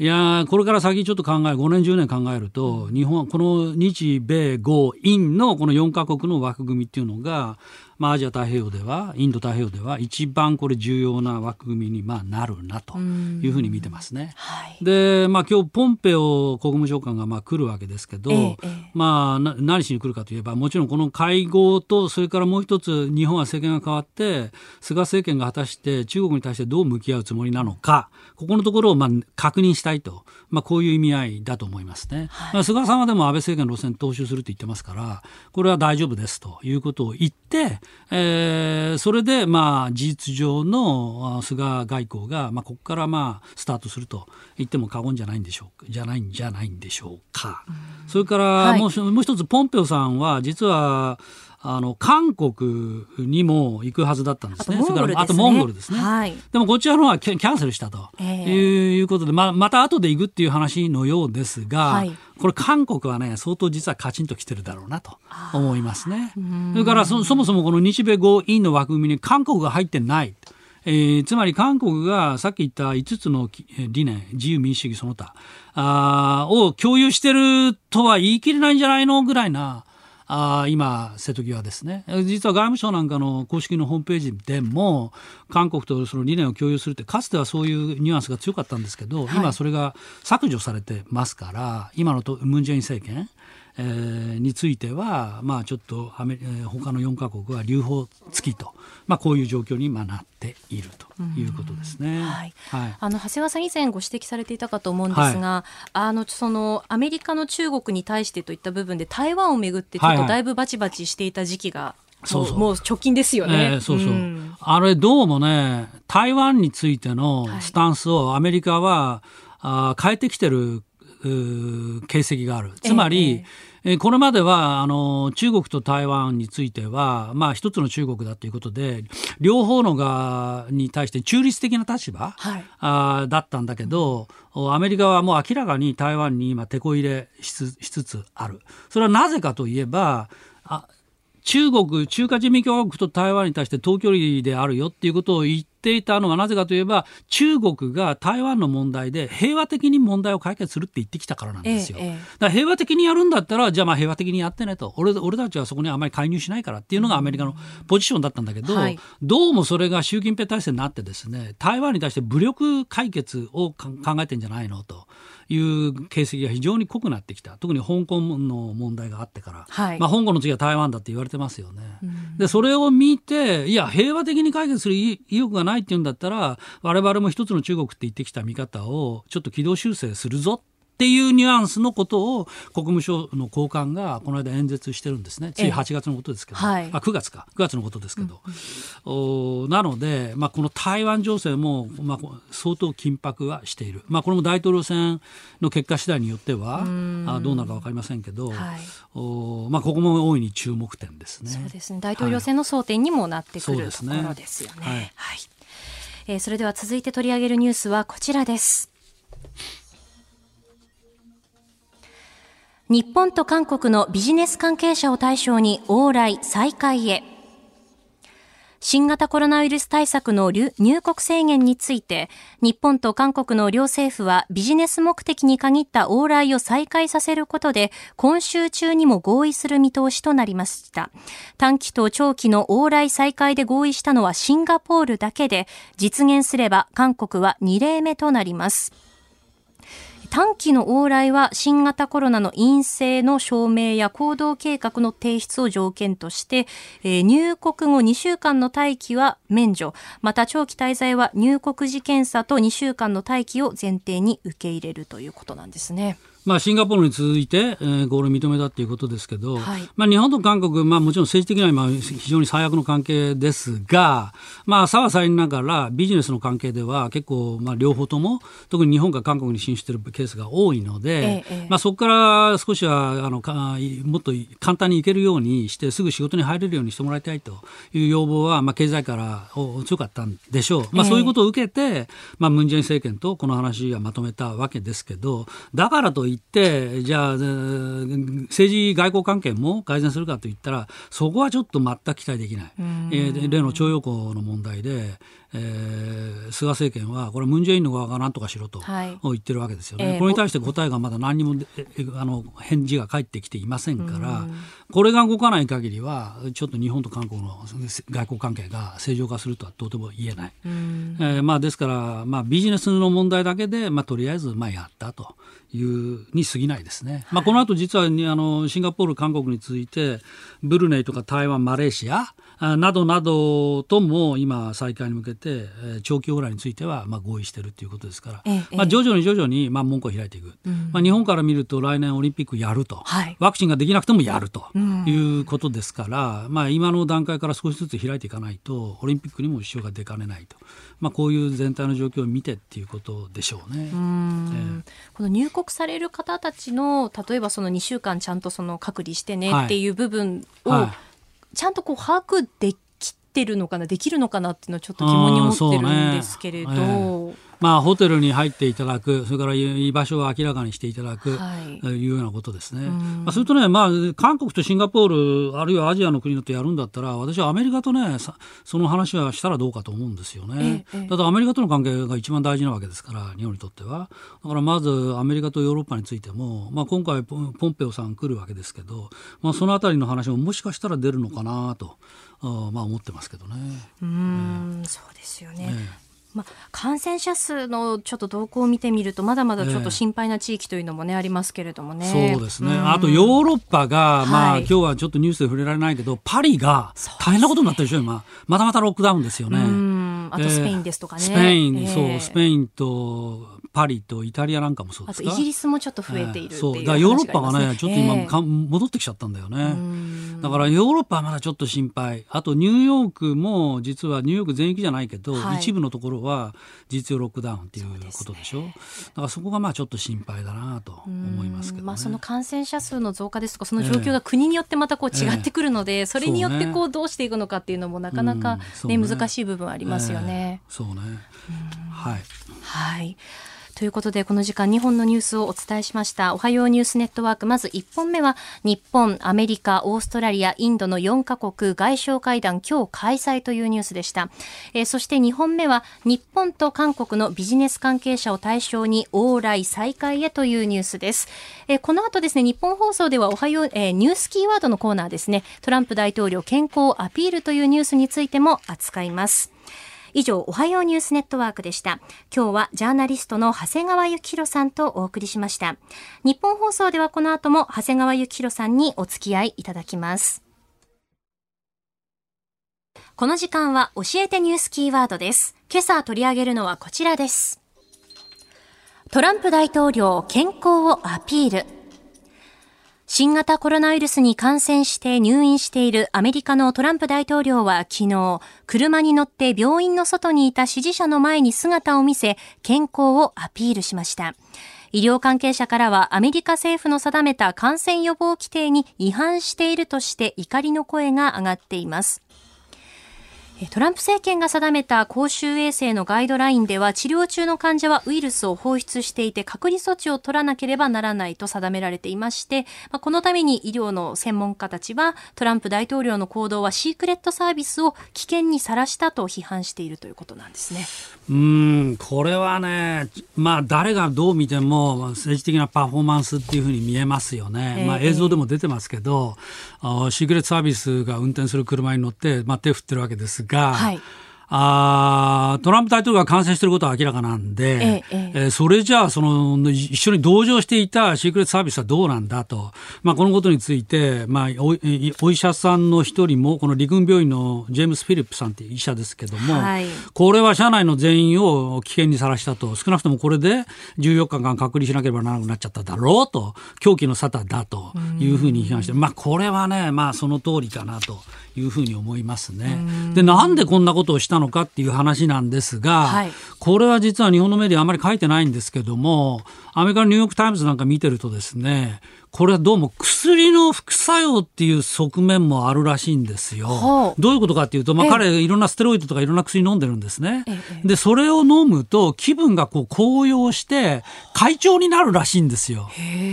いやこれから先ちょっと考えごねんじゅうねん考えると、日本この日米豪印のこのよんカ国の枠組みっていうのが、まあ、アジア太平洋ではインド太平洋では一番これ重要な枠組みにまあなるなというふうに見てますね。はい、で、まあ、今日ポンペオ国務長官がまあ来るわけですけど、ええまあ、な何しに来るかといえば、もちろんこの会合とそれからもう一つ日本は政権が変わって菅政権が果たして中国に対してどう向き合うつもりなのか、ここのところをまあ確認したいと、まあ、こういう意味合いだと思いますね。はい、まあ、菅さんはでも安倍政権の路線踏襲すると言ってますから、これは大丈夫ですということを言ってえー、それで、まあ、事実上の菅外交が、まあ、ここから、まあ、スタートすると言っても過言じゃないんでしょうか。じゃないんじゃないんでしょうか。それからもう、はい、もう一つポンペオさんは実はあの韓国にも行くはずだったんですね。それからあとモンゴルですね。はい、でもこちらの方はキャンセルしたということで、えー、ま, また後で行くっていう話のようですが、はい、これ韓国はね相当実はカチンと来てるだろうなと思いますね。それから そ, そもそもこの日米豪印の枠組みに韓国が入ってない。えー、つまり韓国がさっき言ったいつつの理念、自由民主主義その他あを共有してるとは言い切れないんじゃないのぐらいな、あ今瀬戸際ですね。実は外務省なんかの公式のホームページでも韓国とその理念を共有するって、かつてはそういうニュアンスが強かったんですけど、はい、今それが削除されてますから、今のムン・ジェイン政権、えー、については、まあ、ちょっとアメ、えー、他のよんカ国は留保付きと、まあ、こういう状況になっているということですね。はいはい、あの長谷川さん以前ご指摘されていたかと思うんですが、はい、あのそのアメリカの中国に対してといった部分で台湾をめぐってちょっとだいぶバチバチしていた時期が、はいはいそうそうもう直近ですよね。えー、そうそう、うん、あれどうもね台湾についてのスタンスをアメリカは、はい、あ変えてきてる形跡がある。つまり、ええええ、これまではあの中国と台湾については、まあ、一つの中国だということで両方の側に対して中立的な立場、はい、あだったんだけど、アメリカはもう明らかに台湾に今手こ入れし つ, しつつある。それはなぜかといえばあ中国、中華人民共和国と台湾に対して等距離であるよっていうことを言っていたのはなぜかといえば、中国が台湾の問題で平和的に問題を解決するって言ってきたからなんですよ。ええ、だから平和的にやるんだったら、じゃあまあ平和的にやってねと。俺、俺たちはそこにあまり介入しないからっていうのがアメリカのポジションだったんだけど、うんはい、どうもそれが習近平体制になってですね、台湾に対して武力解決を考えてんじゃないのと。いう形跡が非常に濃くなってきた。特に香港の問題があってから、はいまあ、香港の次は台湾だって言われてますよね。うん、でそれを見ていや平和的に解決する意欲がないっていうんだったら、我々も一つの中国って言ってきた見方をちょっと軌道修正するぞっていうニュアンスのことを国務省の高官がこの間演説してるんですね。ついはちがつのことですけど、はい、あくがつかくがつのことですけど、うん、なので、まあ、この台湾情勢も、まあ、相当緊迫はしている。まあ、これも大統領選の結果次第によってはあどうなるか分かりませんけど、はいおまあ、ここも大いに注目点ですね。そうですね、大統領選の争点にもなってくる、はい、ところですよね。はいはいえー、それでは続いて取り上げるニュースはこちらです。日本と韓国のビジネス関係者を対象に往来再開へ。新型コロナウイルス対策の入国制限について、日本と韓国の両政府はビジネス目的に限った往来を再開させることで、今週中にも合意する見通しとなりました。短期と長期の往来再開で合意したのはシンガポールだけで、実現すれば韓国はに例目となります。短期の往来は新型コロナの陰性の証明や行動計画の提出を条件として、えー、入国後にしゅうかんの待機は免除、また長期滞在は入国時検査とにしゅうかんの待機を前提に受け入れるということなんですね。まあ、シンガポールに続いて、えー、ゴールを認めたということですけど、はいまあ、日本と韓国、まあ、もちろん政治的には今非常に最悪の関係ですが、まあ、差は差にながらビジネスの関係では結構、まあ、両方とも特に日本が韓国に進出しているケースが多いので、ええまあ、そこから少しはあのかもっと簡単に行けるようにしてすぐ仕事に入れるようにしてもらいたいという要望は、まあ、経済から強かったんでしょう。まあ、そういうことを受けてムン・ジェイン政権とこの話はまとめたわけですけど、だからとい言ってじゃあ政治外交関係も改善するかといったらそこはちょっと全く期待できない、えー、例の徴用工の問題で、えー、菅政権はこれはムン・ジェインの側が何とかしろと言ってるわけですよね、はいえー、これに対して答えがまだ何にもあの返事が返ってきていませんからこれが動かない限りはちょっと日本と韓国の外交関係が正常化するとはとても言えない、えーまあ、ですから、まあ、ビジネスの問題だけで、まあ、とりあえずまあやったというに過ぎないですね、まあ、この後実はあのシンガポール韓国に続いてブルネイとか台湾マレーシアなどなどとも今再開に向けて長期オーラについてはまあ合意しているということですから、ええまあ、徐々に徐々にまあ門戸を開いていく、うんまあ、日本から見ると来年オリンピックやると、はい、ワクチンができなくてもやるということですから、うんまあ、今の段階から少しずつ開いていかないとオリンピックにも支障が出かねないと、まあ、こういう全体の状況を見てっていうことでしょうねうん、ええ、この入国される方たちの例えばそのにしゅうかんちゃんとその隔離してねっていう部分を、はいはいちゃんとこう把握できてるのかなできるのかなっていうのはちょっと疑問に思ってるんですけれど、ねえーまあ、ホテルに入っていただくそれから居場所を明らかにしていただく、はい、というようなことですね、まあ、それとね、まあ、韓国とシンガポールあるいはアジアの国とやるんだったら私はアメリカとねその話はしたらどうかと思うんですよね、ええ、ただアメリカとの関係が一番大事なわけですから日本にとってはだからまずアメリカとヨーロッパについても、まあ、今回ポンペオさん来るわけですけど、まあ、そのあたりの話ももしかしたら出るのかなと、まあ、思ってますけどねうーん、ええ、そうですよね、ええまあ、感染者数のちょっと動向を見てみるとまだまだちょっと心配な地域というのも、ねえー、ありますけれどもねそうですね、うん、あとヨーロッパが、まあはい、今日はちょっとニュースで触れられないけどパリが大変なことになってるでしょ今またまたロックダウンですよねうんあとスペインですとかね、えー、スペイン、えー、そうスペインとパリとイタリアなんかもそうですかあとイギリスもちょっと増えているっていう、えー、そうだからヨーロッパがねちょっと今、えー、戻ってきちゃったんだよねうんだからヨーロッパはまだちょっと心配あとニューヨークも実はニューヨーク全域じゃないけど、はい、一部のところは実用ロックダウンということでしょう、ね、だからそこがまあちょっと心配だなと思いますけど、ねまあ、その感染者数の増加ですとかその状況が国によってまたこう違ってくるので、えー、それによってこうどうしていくのかっていうのもなかなか、ねうんね、難しい部分ありますよね、えー、そうね、うん、はい、はいということでこの時間にほんのニュースをお伝えしましたおはようニュースネットワークまずいっぽんめは日本、アメリカ、オーストラリア、インドのよんカ国外相会談今日開催というニュースでした、えー、そしてにほんめは日本と韓国のビジネス関係者を対象に往来再開へというニュースです、えー、この後ですね日本放送ではおはよう、えー、ニュースキーワードのコーナーですねトランプ大統領健康アピールというニュースについても扱います以上おはようニュースネットワークでした今日はジャーナリストの長谷川幸宏さんとお送りしました日本放送ではこの後も長谷川幸宏さんにお付き合いいただきますこの時間は教えてニュースキーワードです今朝取り上げるのはこちらですトランプ大統領健康をアピール新型コロナウイルスに感染して入院しているアメリカのトランプ大統領は昨日、車に乗って病院の外にいた支持者の前に姿を見せ、健康をアピールしました。医療関係者からはアメリカ政府の定めた感染予防規定に違反しているとして怒りの声が上がっています。トランプ政権が定めた公衆衛生のガイドラインでは治療中の患者はウイルスを放出していて隔離措置を取らなければならないと定められていましてこのために医療の専門家たちはトランプ大統領の行動はシークレットサービスを危険にさらしたと批判しているということなんですねうーんこれはね、まあ、誰がどう見ても政治的なパフォーマンスっていうふうに見えますよね、えーまあ、映像でも出てますけどシークレットサービスが運転する車に乗って、まあ、手を振ってるわけですが、はい、あトランプ大統領が感染していることは明らかなんで、えええー、それじゃあその一緒に同乗していたシークレットサービスはどうなんだと、まあ、このことについて、まあ、お, お医者さんの一人もこの陸軍病院のジェームス・フィリップさんという医者ですけども、はい、これは社内の全員を危険にさらしたと少なくともこれでじゅうよっかかん隔離しなければならなくなっちゃっただろうと狂気の沙汰だというふうに批判して、まあ、これはね、まあ、その通りかなというふうに思いますね。で、なんでこんなことをしたのかっていう話なんですが、はい、これは実は日本のメディアあまり書いてないんですけどもアメリカのニューヨークタイムズなんか見てるとですねこれはどうも薬の副作用っていう側面もあるらしいんですよ。どういうことかっていうと、まあ、彼いろんなステロイドとかいろんな薬飲んでるんですね。でそれを飲むと気分がこう高揚して快調になるらしいんですよ。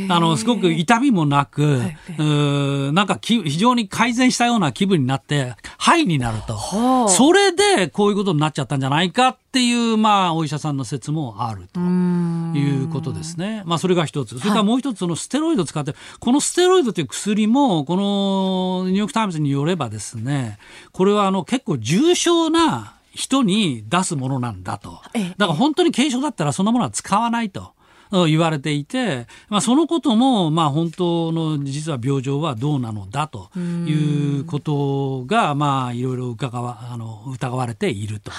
あのすごく痛みもなく、はい、うーなんか非常に改善したような気分になってハイになると。それでこういうことになっちゃったんじゃないかっていう、まあ、お医者さんの説もあるということですね。まあ、それが一つ。それからもう一つ、そのステロイドを使ってる、はい、このステロイドという薬もこのニューヨークタイムズによればですね、これはあの結構重症な人に出すものなんだと。だから本当に軽症だったらそんなものは使わないと言われていて、まあ、そのこともまあ本当の実は病状はどうなのだということがまあいろいろ疑わ、あの疑われていると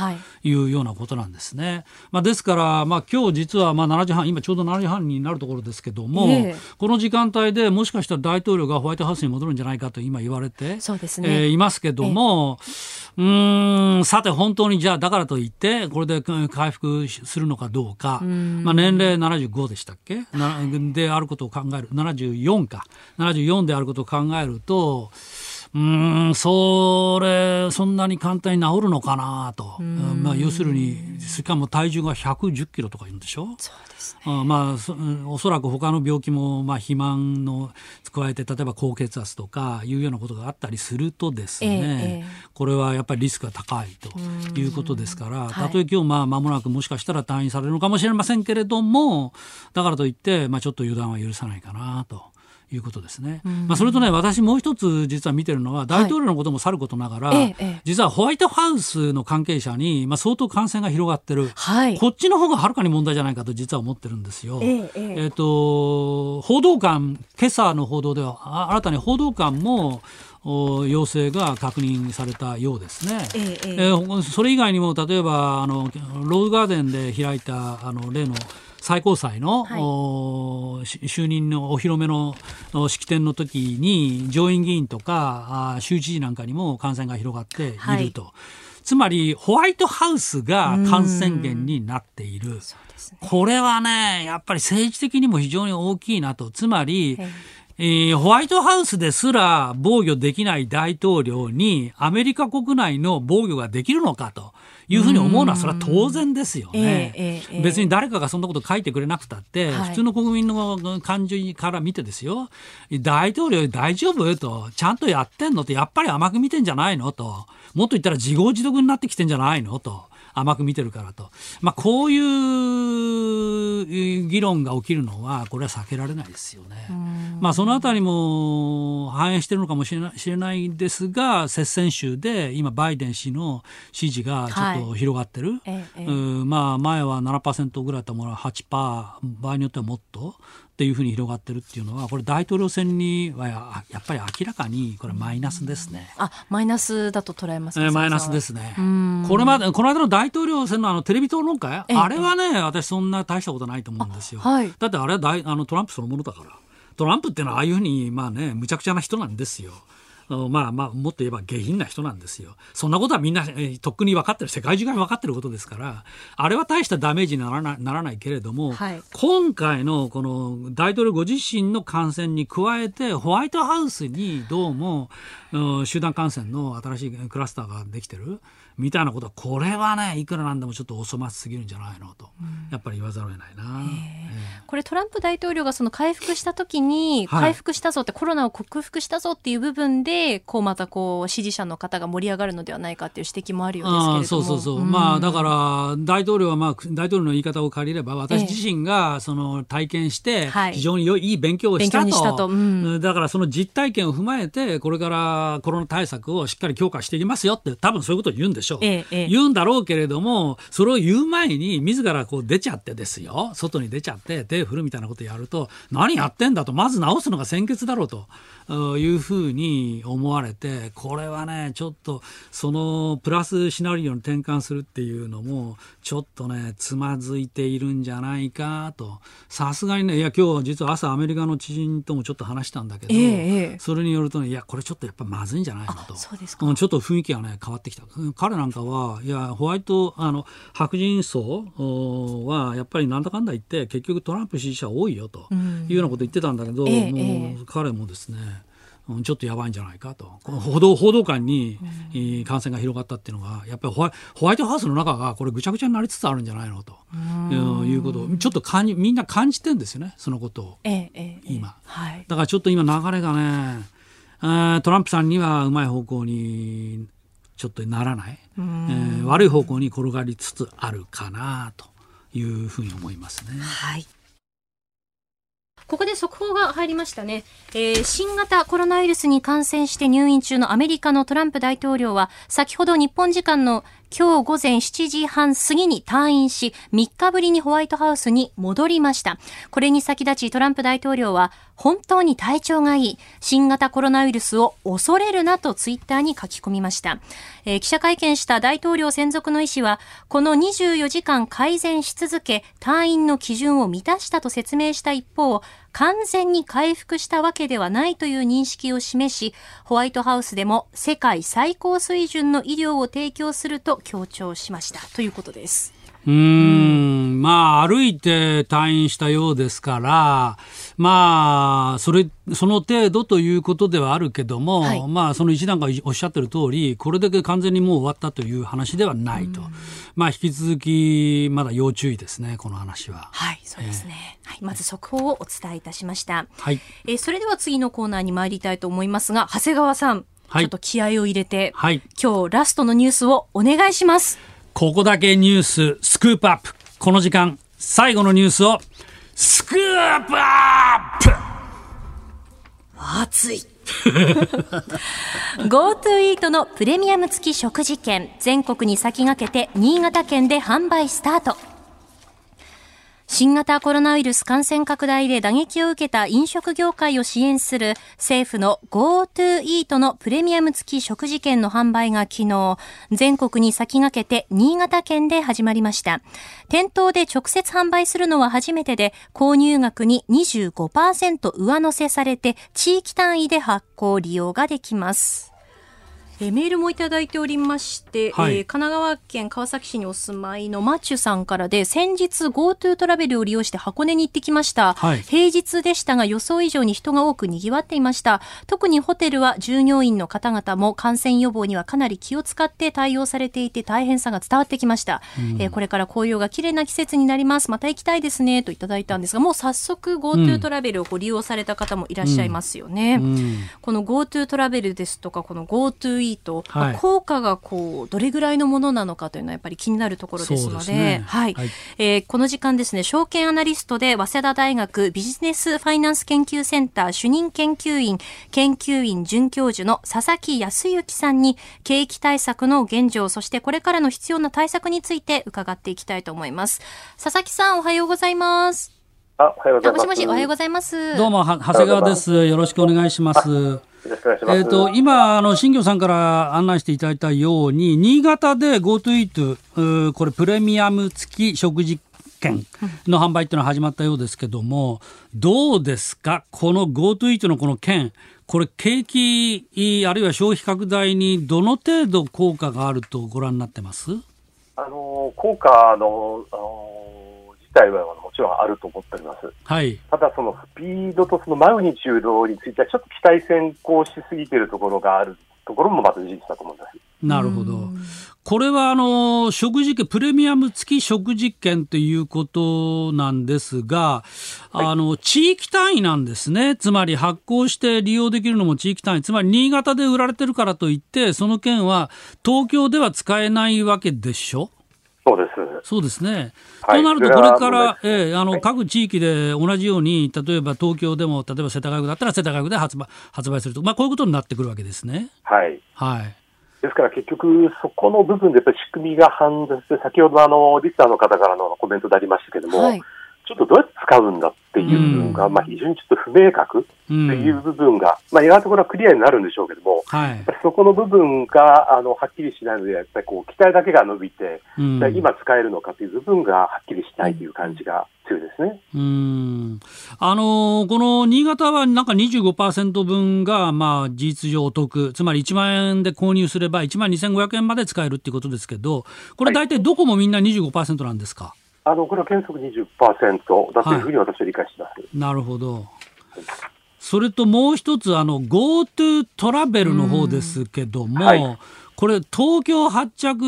いうようなことなんですね、はい。まあ、ですからまあ今日実はまあしちじはん、今ちょうどしちじはんになるところですけども、えー、この時間帯でもしかしたら大統領がホワイトハウスに戻るんじゃないかと今言われて、そうですね、えー、いますけども、えーうーんさて本当にじゃあだからといってこれで回復するのかどうか、まあ、年齢ななじゅうごでしたっけ、はい、であることを考えるななじゅうよんかななじゅうよんであることを考えると、うーんそれそんなに簡単に治るのかなと、まあ、要するにしかも体重がひゃくじゅっキロとかいるんでしょ。そうですね、あ、まあ、おそらく他の病気も、まあ、肥満の加えて例えば高血圧とかいうようなことがあったりするとですね、ええ、これはやっぱりリスクが高いということですから、たとえ今日まあ間もなくもしかしたら退院されるのかもしれませんけれども、だからといって、まあ、ちょっと油断は許さないかなということですね。まあ、それとね、私もう一つ実は見てるのは、大統領のこともさることながら、はい、実はホワイトハウスの関係者に、まあ、相当感染が広がってる、はい、こっちの方がはるかに問題じゃないかと実は思ってるんですよ。えーえー、と報道官、今朝の報道では新たに報道官も陽性が確認されたようですね、えーえー、それ以外にも例えばあのローズガーデンで開いたあの例の最高裁の、はい、就任のお披露目の式典の時に上院議員とか州知事なんかにも感染が広がっていると、はい、つまりホワイトハウスが感染源になっている、ね、これはねやっぱり政治的にも非常に大きいなと。つまり、はい、えー、ホワイトハウスですら防御できない大統領にアメリカ国内の防御ができるのかというふうに思うのはそれは当然ですよね、えーえー、別に誰かがそんなこと書いてくれなくたって、はい、普通の国民の感情から見てですよ、大統領大丈夫と、ちゃんとやってんのと、やっぱり甘く見てんじゃないのと、もっと言ったら自業自得になってきてんじゃないのと、甘く見てるからと、まあ、こういう議論が起きるのはこれは避けられないですよね。まあ、そのあたりも反映しているのかもしれない、知れないですが、接戦州で今バイデン氏の支持がちょっと広がってる、はい、ええ、まあ、前は ななパーセント ぐらいだったものは はちパーセント、 場合によってはもっとっていうふうに広がってるっていうのは、これ大統領選には や, やっぱり明らかにこれマイナスですね。あ、マイナスだと捉えますか。えー、マイナスですね。これまでこの間の大統領選 の, あのテレビ討論会、えー、あれはね私そんな大したことないと思うんですよ、はい、だってあれは大あのトランプそのものだから、トランプっていうのはああいうふうにまあねむちゃくちゃな人なんですよ。まあまあ、もっと言えば下品な人なんですよ。そんなことはみんな、えー、とっくに分かってる、世界中が分かってることですから、あれは大したダメージにならない、ならないけれども、はい、今回のこの大統領ご自身の感染に加えてホワイトハウスにどうも、うん、集団感染の新しいクラスターができてるみたいなことは、これはねいくらなんでもちょっとお粗末すぎるんじゃないのと、うん、やっぱり言わざるを得ないな、えーえー、これトランプ大統領がその回復した時に、はい、回復したぞって、コロナを克服したぞっていう部分でこうまたこう支持者の方が盛り上がるのではないかという指摘もあるようですけれども、そうそうそう、うん、まあ、だから大統領は、まあ、大統領の言い方を借りれば私自身がその体験して非常に良い、えー、勉強をしたと、したと、うん、だからその実体験を踏まえてこれからコロナ対策をしっかり強化していきますよって、多分そういうことを言うんでしょう、ええ、言うんだろうけれども、それを言う前に自らこう出ちゃってですよ、外に出ちゃって手を振るみたいなことをやると、何やってんだと、まず直すのが先決だろうというふうにに思われて、これはねちょっとそのプラスシナリオに転換するっていうのもちょっとねつまずいているんじゃないかと。さすがにね、いや今日実は朝アメリカの知人ともちょっと話したんだけど、ええ、それによると、ね、いやこれちょっとやっぱまずいんじゃないのと。そうですか。ちょっと雰囲気がね変わってきた。彼なんかはいやホワイトあの白人層はやっぱりなんだかんだ言って結局トランプ支持者多いよというようなこと言ってたんだけど、うんええ、もう彼もですねちょっとやばいんじゃないかと。この報道、報道官に感染が広がったっていうのがやっぱりホワイ、ホワイトハウスの中がこれぐちゃぐちゃになりつつあるんじゃないのということをちょっと感じみんな感じてるんですよね、そのことを、ええ、今、ええはい、だからちょっと今流れがねトランプさんにはうまい方向にちょっとならない、えー、悪い方向に転がりつつあるかなというふうに思いますね。はい、ここで速報が入りましたね、えー、新型コロナウイルスに感染して入院中のアメリカのトランプ大統領は先ほど日本時間の今日午前しちじはん過ぎに退院し、みっかぶりにホワイトハウスに戻りました。これに先立ちトランプ大統領は本当に体調がいい、新型コロナウイルスを恐れるなとツイッターに書き込みました。えー、記者会見した大統領専属の医師はこのにじゅうよじかん改善し続け退院の基準を満たしたと説明した一方、完全に回復したわけではないという認識を示し、ホワイトハウスでも世界最高水準の医療を提供すると強調しましたということです。うーん、まあ歩いて退院したようですから、まあそれその程度ということではあるけども、はい、まあその一段がおっしゃってる通り、これだけ完全にもう終わったという話ではないと。まあ引き続きまだ要注意ですね、この話は。はい、そうですね。えーはい、まず速報をお伝えいたしました。はい。えー、それでは次のコーナーに参りたいと思いますが、長谷川さん、はい、ちょっと気合を入れて、はい、今日ラストのニュースをお願いします。ここだけニューススクープアップ。この時間最後のニュースをスクープアップ。熱い。Go To Eat のプレミアム付き食事券、全国に先駆けて新潟県で販売スタート。新型コロナウイルス感染拡大で打撃を受けた飲食業界を支援する政府の Go To Eat のプレミアム付き食事券の販売が昨日、全国に先駆けて新潟県で始まりました。店頭で直接販売するのは初めてで、購入額に にじゅうごパーセント 上乗せされて、地域単位で発行利用ができます。えメールもいただいておりまして、はい、えー、神奈川県川崎市にお住まいのマッチュさんからで、先日 Go To トラベルを利用して箱根に行ってきました、はい、平日でしたが予想以上に人が多くにぎわっていました。特にホテルは従業員の方々も感染予防にはかなり気を使って対応されていて大変さが伝わってきました、うん、えー、これから紅葉が綺麗な季節になります、また行きたいですねといただいたんですが、もう早速 Go To トラベルをご利用された方もいらっしゃいますよね、うんうん、この Go To トラベルですとかこの Go To Eat、はい、効果がこうどれぐらいのものなのかというのはやっぱり気になるところですの で, です、ね、はいはい、えー、この時間ですね、証券アナリストで早稲田大学ビジネスファイナンス研究センター主任研究員研究員准教授の佐々木康之さんに景気対策の現状、そしてこれからの必要な対策について伺っていきたいと思います。佐々木さん、おはようございます。あ、おはようございます。もしもし、おはようございます。どうも、長谷川です。よろしくお願いします。えー、と今あの新業さんから案内していただいたように、新潟で Go To Eat、 これプレミアム付き食事券の販売というのが始まったようですけども、どうですかこの Go To Eat のこの券、これ景気あるいは消費拡大にどの程度効果があるとご覧になってます？あの効果の、あの自体はもちろんあると思っております、はい、ただそのスピードとそのマグニチュードについてはちょっと期待先行しすぎているところがあるところもまた事実だと思います。なるほど。これはあの食事券、プレミアム付き食事券ということなんですが、はい、あの地域単位なんですね。つまり発行して利用できるのも地域単位、つまり新潟で売られてるからといってその券は東京では使えないわけでしょ？そうです。そうですね。はい、となると、これから、えー、あの、はい、各地域で同じように、例えば東京でも、例えば世田谷区だったら世田谷区で発売、発売すると、まあ、こういうことになってくるわけですね。はい。はい。ですから結局、そこの部分でやっぱり仕組みが煩雑で、先ほどあの、リスナーの方からのコメントでありましたけども、はい、ちょっとどうやって使うんだっっていう部分が、うん、まあ、非常にちょっと不明確という部分が、うん、まあ、今のところはクリアになるんでしょうけども、はい、やっぱりそこの部分があのはっきりしないので、やっぱりこう期待だけが伸びて、うん、今使えるのかという部分がはっきりしないという感じが強いですね。うーん、あのこの新潟はなんか にじゅうごパーセント 分がまあ事実上お得、つまりいちまんえんで購入すればいちまんにせんごひゃくえんまで使えるということですけど、これ大体どこもみんな にじゅうごパーセント なんですか？はい、あのこれは原則 にじゅっパーセント だというふうに私は理解してます。はい、なるほど。それともう一つ、あの Go To Travel の方ですけども、はい、これ東京発着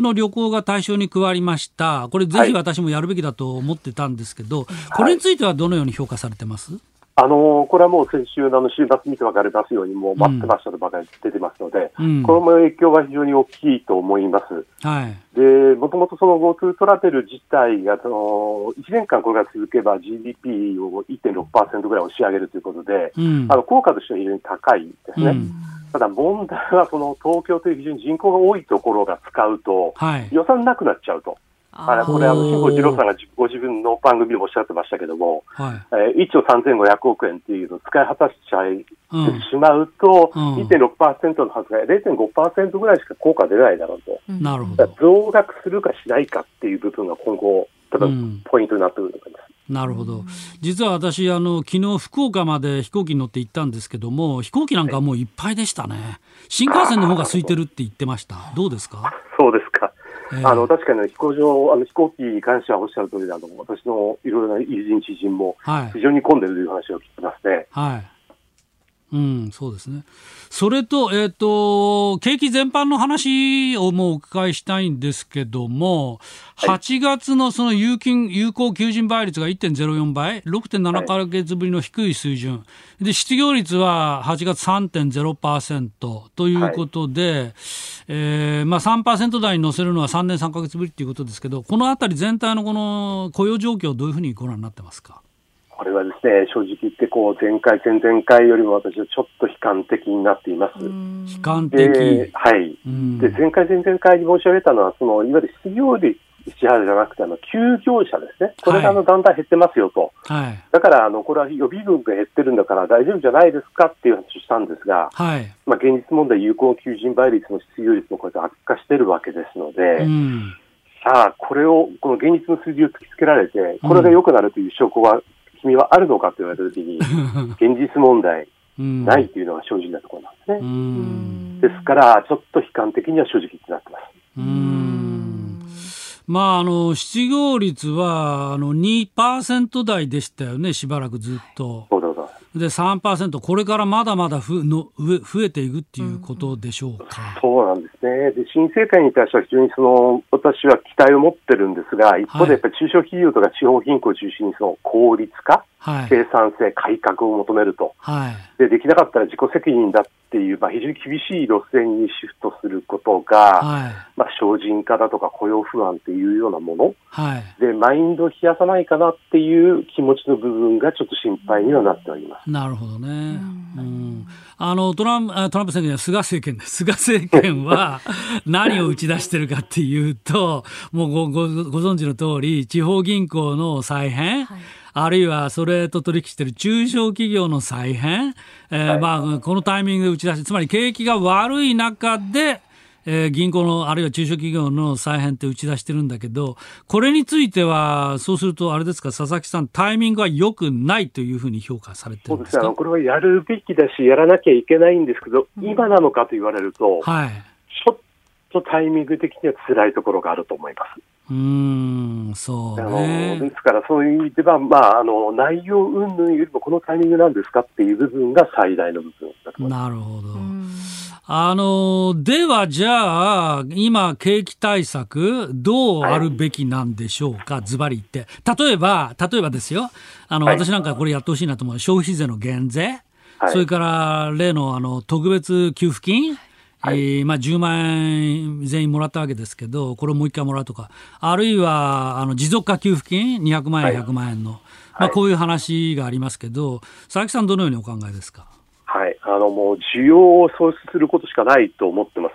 の旅行が対象に加わりました。これぜひ私もやるべきだと思ってたんですけど、はい、これについてはどのように評価されてます？はい、あのこれはもう先週の週末見て分かりますように、もう待ってましたとばかり出てますので、うん、この影響は非常に大きいと思います。はい、でもともとその Go To トラベル自体がそのいちねんかんこれが続けば ジーディーピー を いってんろくパーセント ぐらい押し上げるということで、うん、あの効果としては非常に高いですね。うん、ただ問題はこの東京という非常に人口が多いところが使うと、はい、予算なくなっちゃうと。あこれは辛坊治郎さんがご自分の番組でもおっしゃってましたけども、はい、えー、いっちょうさんぜんごひゃくおくえんというのを使い果たしちゃい、うん、しまうと、うん、にてんろくパーセント のはずが れいてんごパーセント ぐらいしか効果出ないだろうと。なるほど。増額するかしないかっていう部分が今後多分ポイントになってくると思います。うん、なるほど。実は私あの昨日福岡まで飛行機に乗って行ったんですけども、飛行機なんかもういっぱいでしたね。新幹線の方が空いてるって言ってました。どうですか？そうですか。えー、あの確かに飛行場あの飛行機に関してはおっしゃる通りだと、私のいろいろな友人知人も非常に混んでるという話を聞きますね。はい、はい、うん、そうですね。それと、えーと、景気全般の話をもうお伺いしたいんですけども、はい、はちがつのその有金、有効求人倍率が いってんぜろよんばい、ろくてんななかげつぶりの低い水準、はい、で失業率ははちがつ さんてんぜろパーセント ということで、はい、えー、まあ さんパーセント 台に乗せるのはさんねんさんかげつぶりということですけど、このあたり全体のこの雇用状況どういうふうにご覧になってますか？これはですね、正直言ってこう前回前々回よりも私はちょっと悲観的になっています。悲観的、はい。で前回前々回に申し上げたのは、そのいわゆる失業率じゃなくてあの休業者ですね、これがあのだんだん減ってますよと、はい、だからあのこれは予備軍が減ってるんだから大丈夫じゃないですかっていう話をしたんですが、はい、まあ、現実問題有効求人倍率も失業率もこれ悪化してるわけですので、うん、さあこれをこの現実の数字を突きつけられてこれが良くなるという証拠は、うん、君はあるのかと言われたときに現実問題ないというのが正直なところなんですね。うん、ですからちょっと悲観的には正直になってます。うーん、まあ、あの失業率はあの にパーセント 台でしたよね、しばらくずっと。そうでございます。で さんパーセント これからまだまだふの上増えていくということでしょうか？そうなんですね。で新政権に対しては非常にその私は期待を持ってるんですが、一方でやっぱり中小企業とか地方銀行を中心にその効率化、はい、生産性改革を求めると、はい、でできなかったら自己責任だっていう、まあ、非常に厳しい路線にシフトすることが、はい、まあ、省人化だとか雇用不安っていうようなもの、はい、でマインドを冷やさないかなっていう気持ちの部分がちょっと心配にはなっております。なるほどね。うん、あのトラン、トランプ政権は菅政権です。菅政権は何を打ち出してるかっていうともう ご, ご, ご存知の通り地方銀行の再編、はい、あるいはそれと取引している中小企業の再編、えーまあ、このタイミングで打ち出して、つまり景気が悪い中で、えー、銀行のあるいは中小企業の再編って打ち出してるんだけど、これについてはそうするとあれですか、佐々木さん、タイミングは良くないというふうに評価されてるんですか？そうですね、これはやるべきだしやらなきゃいけないんですけど、今なのかと言われると、はい、ちょっとタイミング的には辛いところがあると思います。うーん、そうね。あのですからそういう意味では、まあ、あの内容云々よりもこのタイミングなんですかっていう部分が最大の部分だと思います。なるほど。あのではじゃあ今景気対策どうあるべきなんでしょうか？ズバリ言って、例えば例えばですよ、あの、はい、私なんかこれやってほしいなと思う消費税の減税、はい、それから例のあの特別給付金、はい、えーまあ、じゅうまんえん全員もらったわけですけど、これをもう一回もらうとか、あるいはあの持続化給付金にひゃくまんえん、はい、ひゃくまんえんの、まあ、こういう話がありますけど、佐々木さんどのようにお考えですか？はい、あのもう需要を創出することしかないと思ってま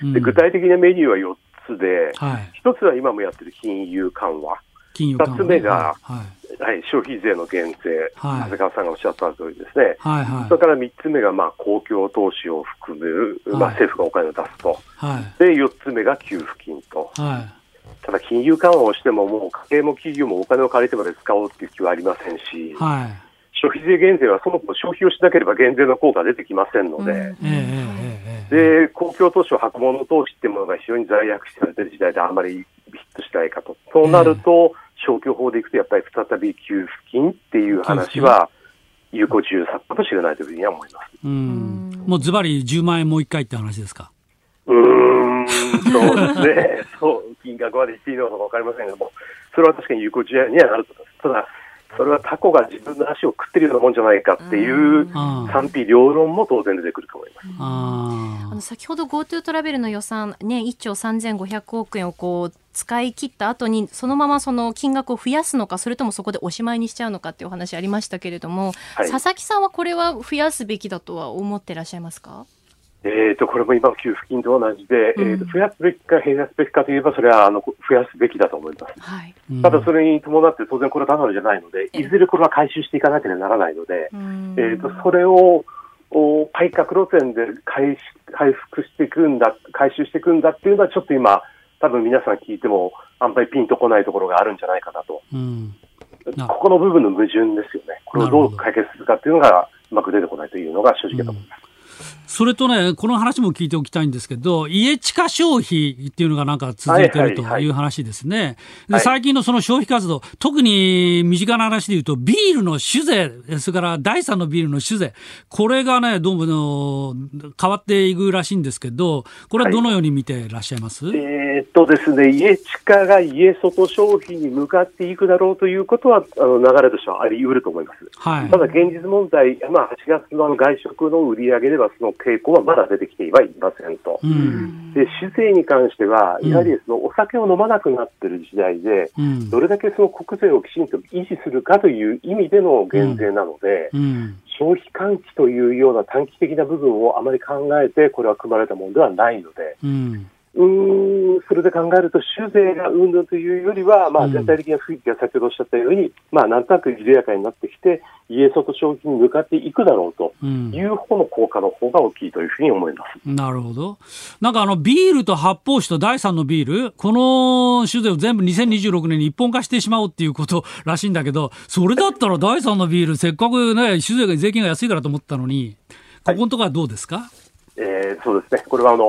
す。で具体的なメニューはよっつで、うん、はい、ひとつは今もやってる金融緩和、ふたつめが、はいはい、消費税の減税、はい、長谷川さんがおっしゃった通りですね、はいはい、それからみっつめがまあ公共投資を含む、はいまあ、政府がお金を出すと、はい、でよっつめが給付金と、はい、ただ金融緩和をしてももう家計も企業もお金を借りてまで使おうという気はありませんし、はい、消費税減税はその分消費をしなければ減税の効果は出てきませんので、うんえーえー、で公共投資を箱物投資というものが非常に罪悪視されている時代であんまりヒットしないかと。そうなると、えー、消去法でいくとやっぱり再び給付金っていう話は有効中策かもしれないというふうには思います。うんもうズバリじゅうまんえんもういっかいって話ですか。うーんそうですねそう金額まで言っていいのか分かりませんけども、それは確かに有効中にはなると思います。ただそれはタコが自分の足を食ってるようなもんじゃないかっていう賛否両論も当然出てくると思います。ああの先ほど Go To トラベルの予算、ね、いっちょうさんぜんごひゃくおくえんをこう使い切った後にそのままその金額を増やすのか、それともそこでおしまいにしちゃうのかっていうお話ありましたけれども、はい、佐々木さんはこれは増やすべきだとは思ってらっしゃいますか。えー、とこれも今の給付金と同じで、うんえー、と増やすべきか減らすべきかといえばそれはあの増やすべきだと思います、はいうん、ただそれに伴って当然これはただのじゃないのでいずれこれは回収していかなければならないので、うんえー、とそれを改革路線で 回, 回復していくんだ回収していくんだっていうのはちょっと今多分皆さん聞いてもあんまりピンとこないところがあるんじゃないかなと、うん、なここの部分の矛盾ですよね。これをどう解決するかっていうのがうまく出てこないというのが正直だと思います、うん。それとね、この話も聞いておきたいんですけど、家近消費っていうのがなんか続いてるという話ですね、はいはいはい、で最近のその消費活動、はい、特に身近な話で言うとビールの酒税、それからだいさんのビールの酒税、これがねどうも変わっていくらしいんですけど、これはどのように見てらっしゃいます。はい、えー、っとですね家近が家外消費に向かっていくだろうということはあの流れとしてはあり得ると思います、はい、ただ現実問題、まあ、はちがつ の, の外食の売り上げではその傾向はまだ出てきてはいませんと、うん、で酒税に関してはやはりそのお酒を飲まなくなっている時代で、うん、どれだけその国税をきちんと維持するかという意味での減税なので、うんうん、消費喚起というような短期的な部分をあまり考えてこれは組まれたものではないので、うん、うーんそれで考えると酒税がうんぬんというよりは、まあ、全体的な雰囲気が先ほどおっしゃったように、うんまあ、なんとなく緩やかになってきて家外消費に向かっていくだろうという方の効果の方が大きいというふうに思います、うん、なるほど。なんかあのビールと発泡酒とだいさんのビール、この酒税を全部にせんにじゅうろくねんに一本化してしまおうっていうことらしいんだけど、それだったらだいさんのビールせっかくね酒税が税金が安いからと思ったのに、ここのところはどうですか。はいえー、そうですね、これはあの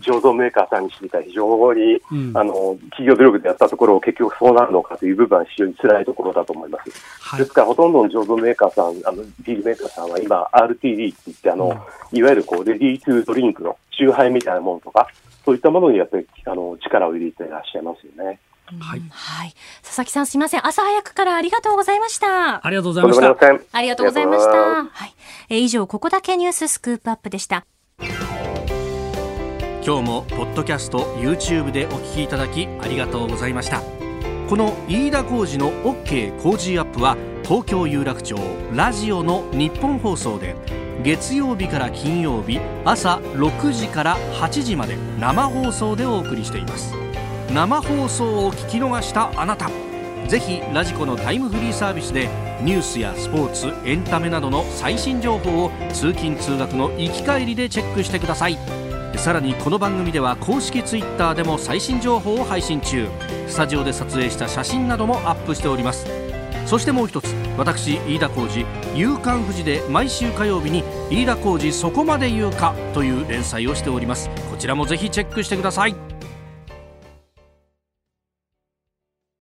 醸造メーカーさんにしていた非常に、うん、あの企業努力でやったところを結局そうなるのかという部分は非常につらいところだと思います、はい、ですからほとんどの醸造メーカーさんあのビールメーカーさんは今 アールティーディー っていってあの、うん、いわゆるこうレディートゥードリンクの酎ハイみたいなものとかそういったものにやっぱりあの力を入れていらっしゃいますよね、うんはいはい、佐々木さんすいません朝早くからありがとうございました。ありがとうございました。ありがとうございました、はいえー、以上ここだけニューススクープアップでした。今日もポッドキャスト YouTube でお聞きいただきありがとうございました。この飯田浩司の OK 工事アップは東京有楽町ラジオの日本放送で月曜日から金曜日朝ろくじからはちじまで生放送でお送りしています。生放送を聞き逃したあなた、ぜひラジコのタイムフリーサービスでニュースやスポーツ、エンタメなどの最新情報を通勤通学の行き帰りでチェックしてください。さらにこの番組では公式ツイッターでも最新情報を配信中、スタジオで撮影した写真などもアップしております。そしてもう一つ、私飯田浩司夕刊フジで毎週火曜日に飯田浩司そこまで言うかという連載をしております。こちらもぜひチェックしてください。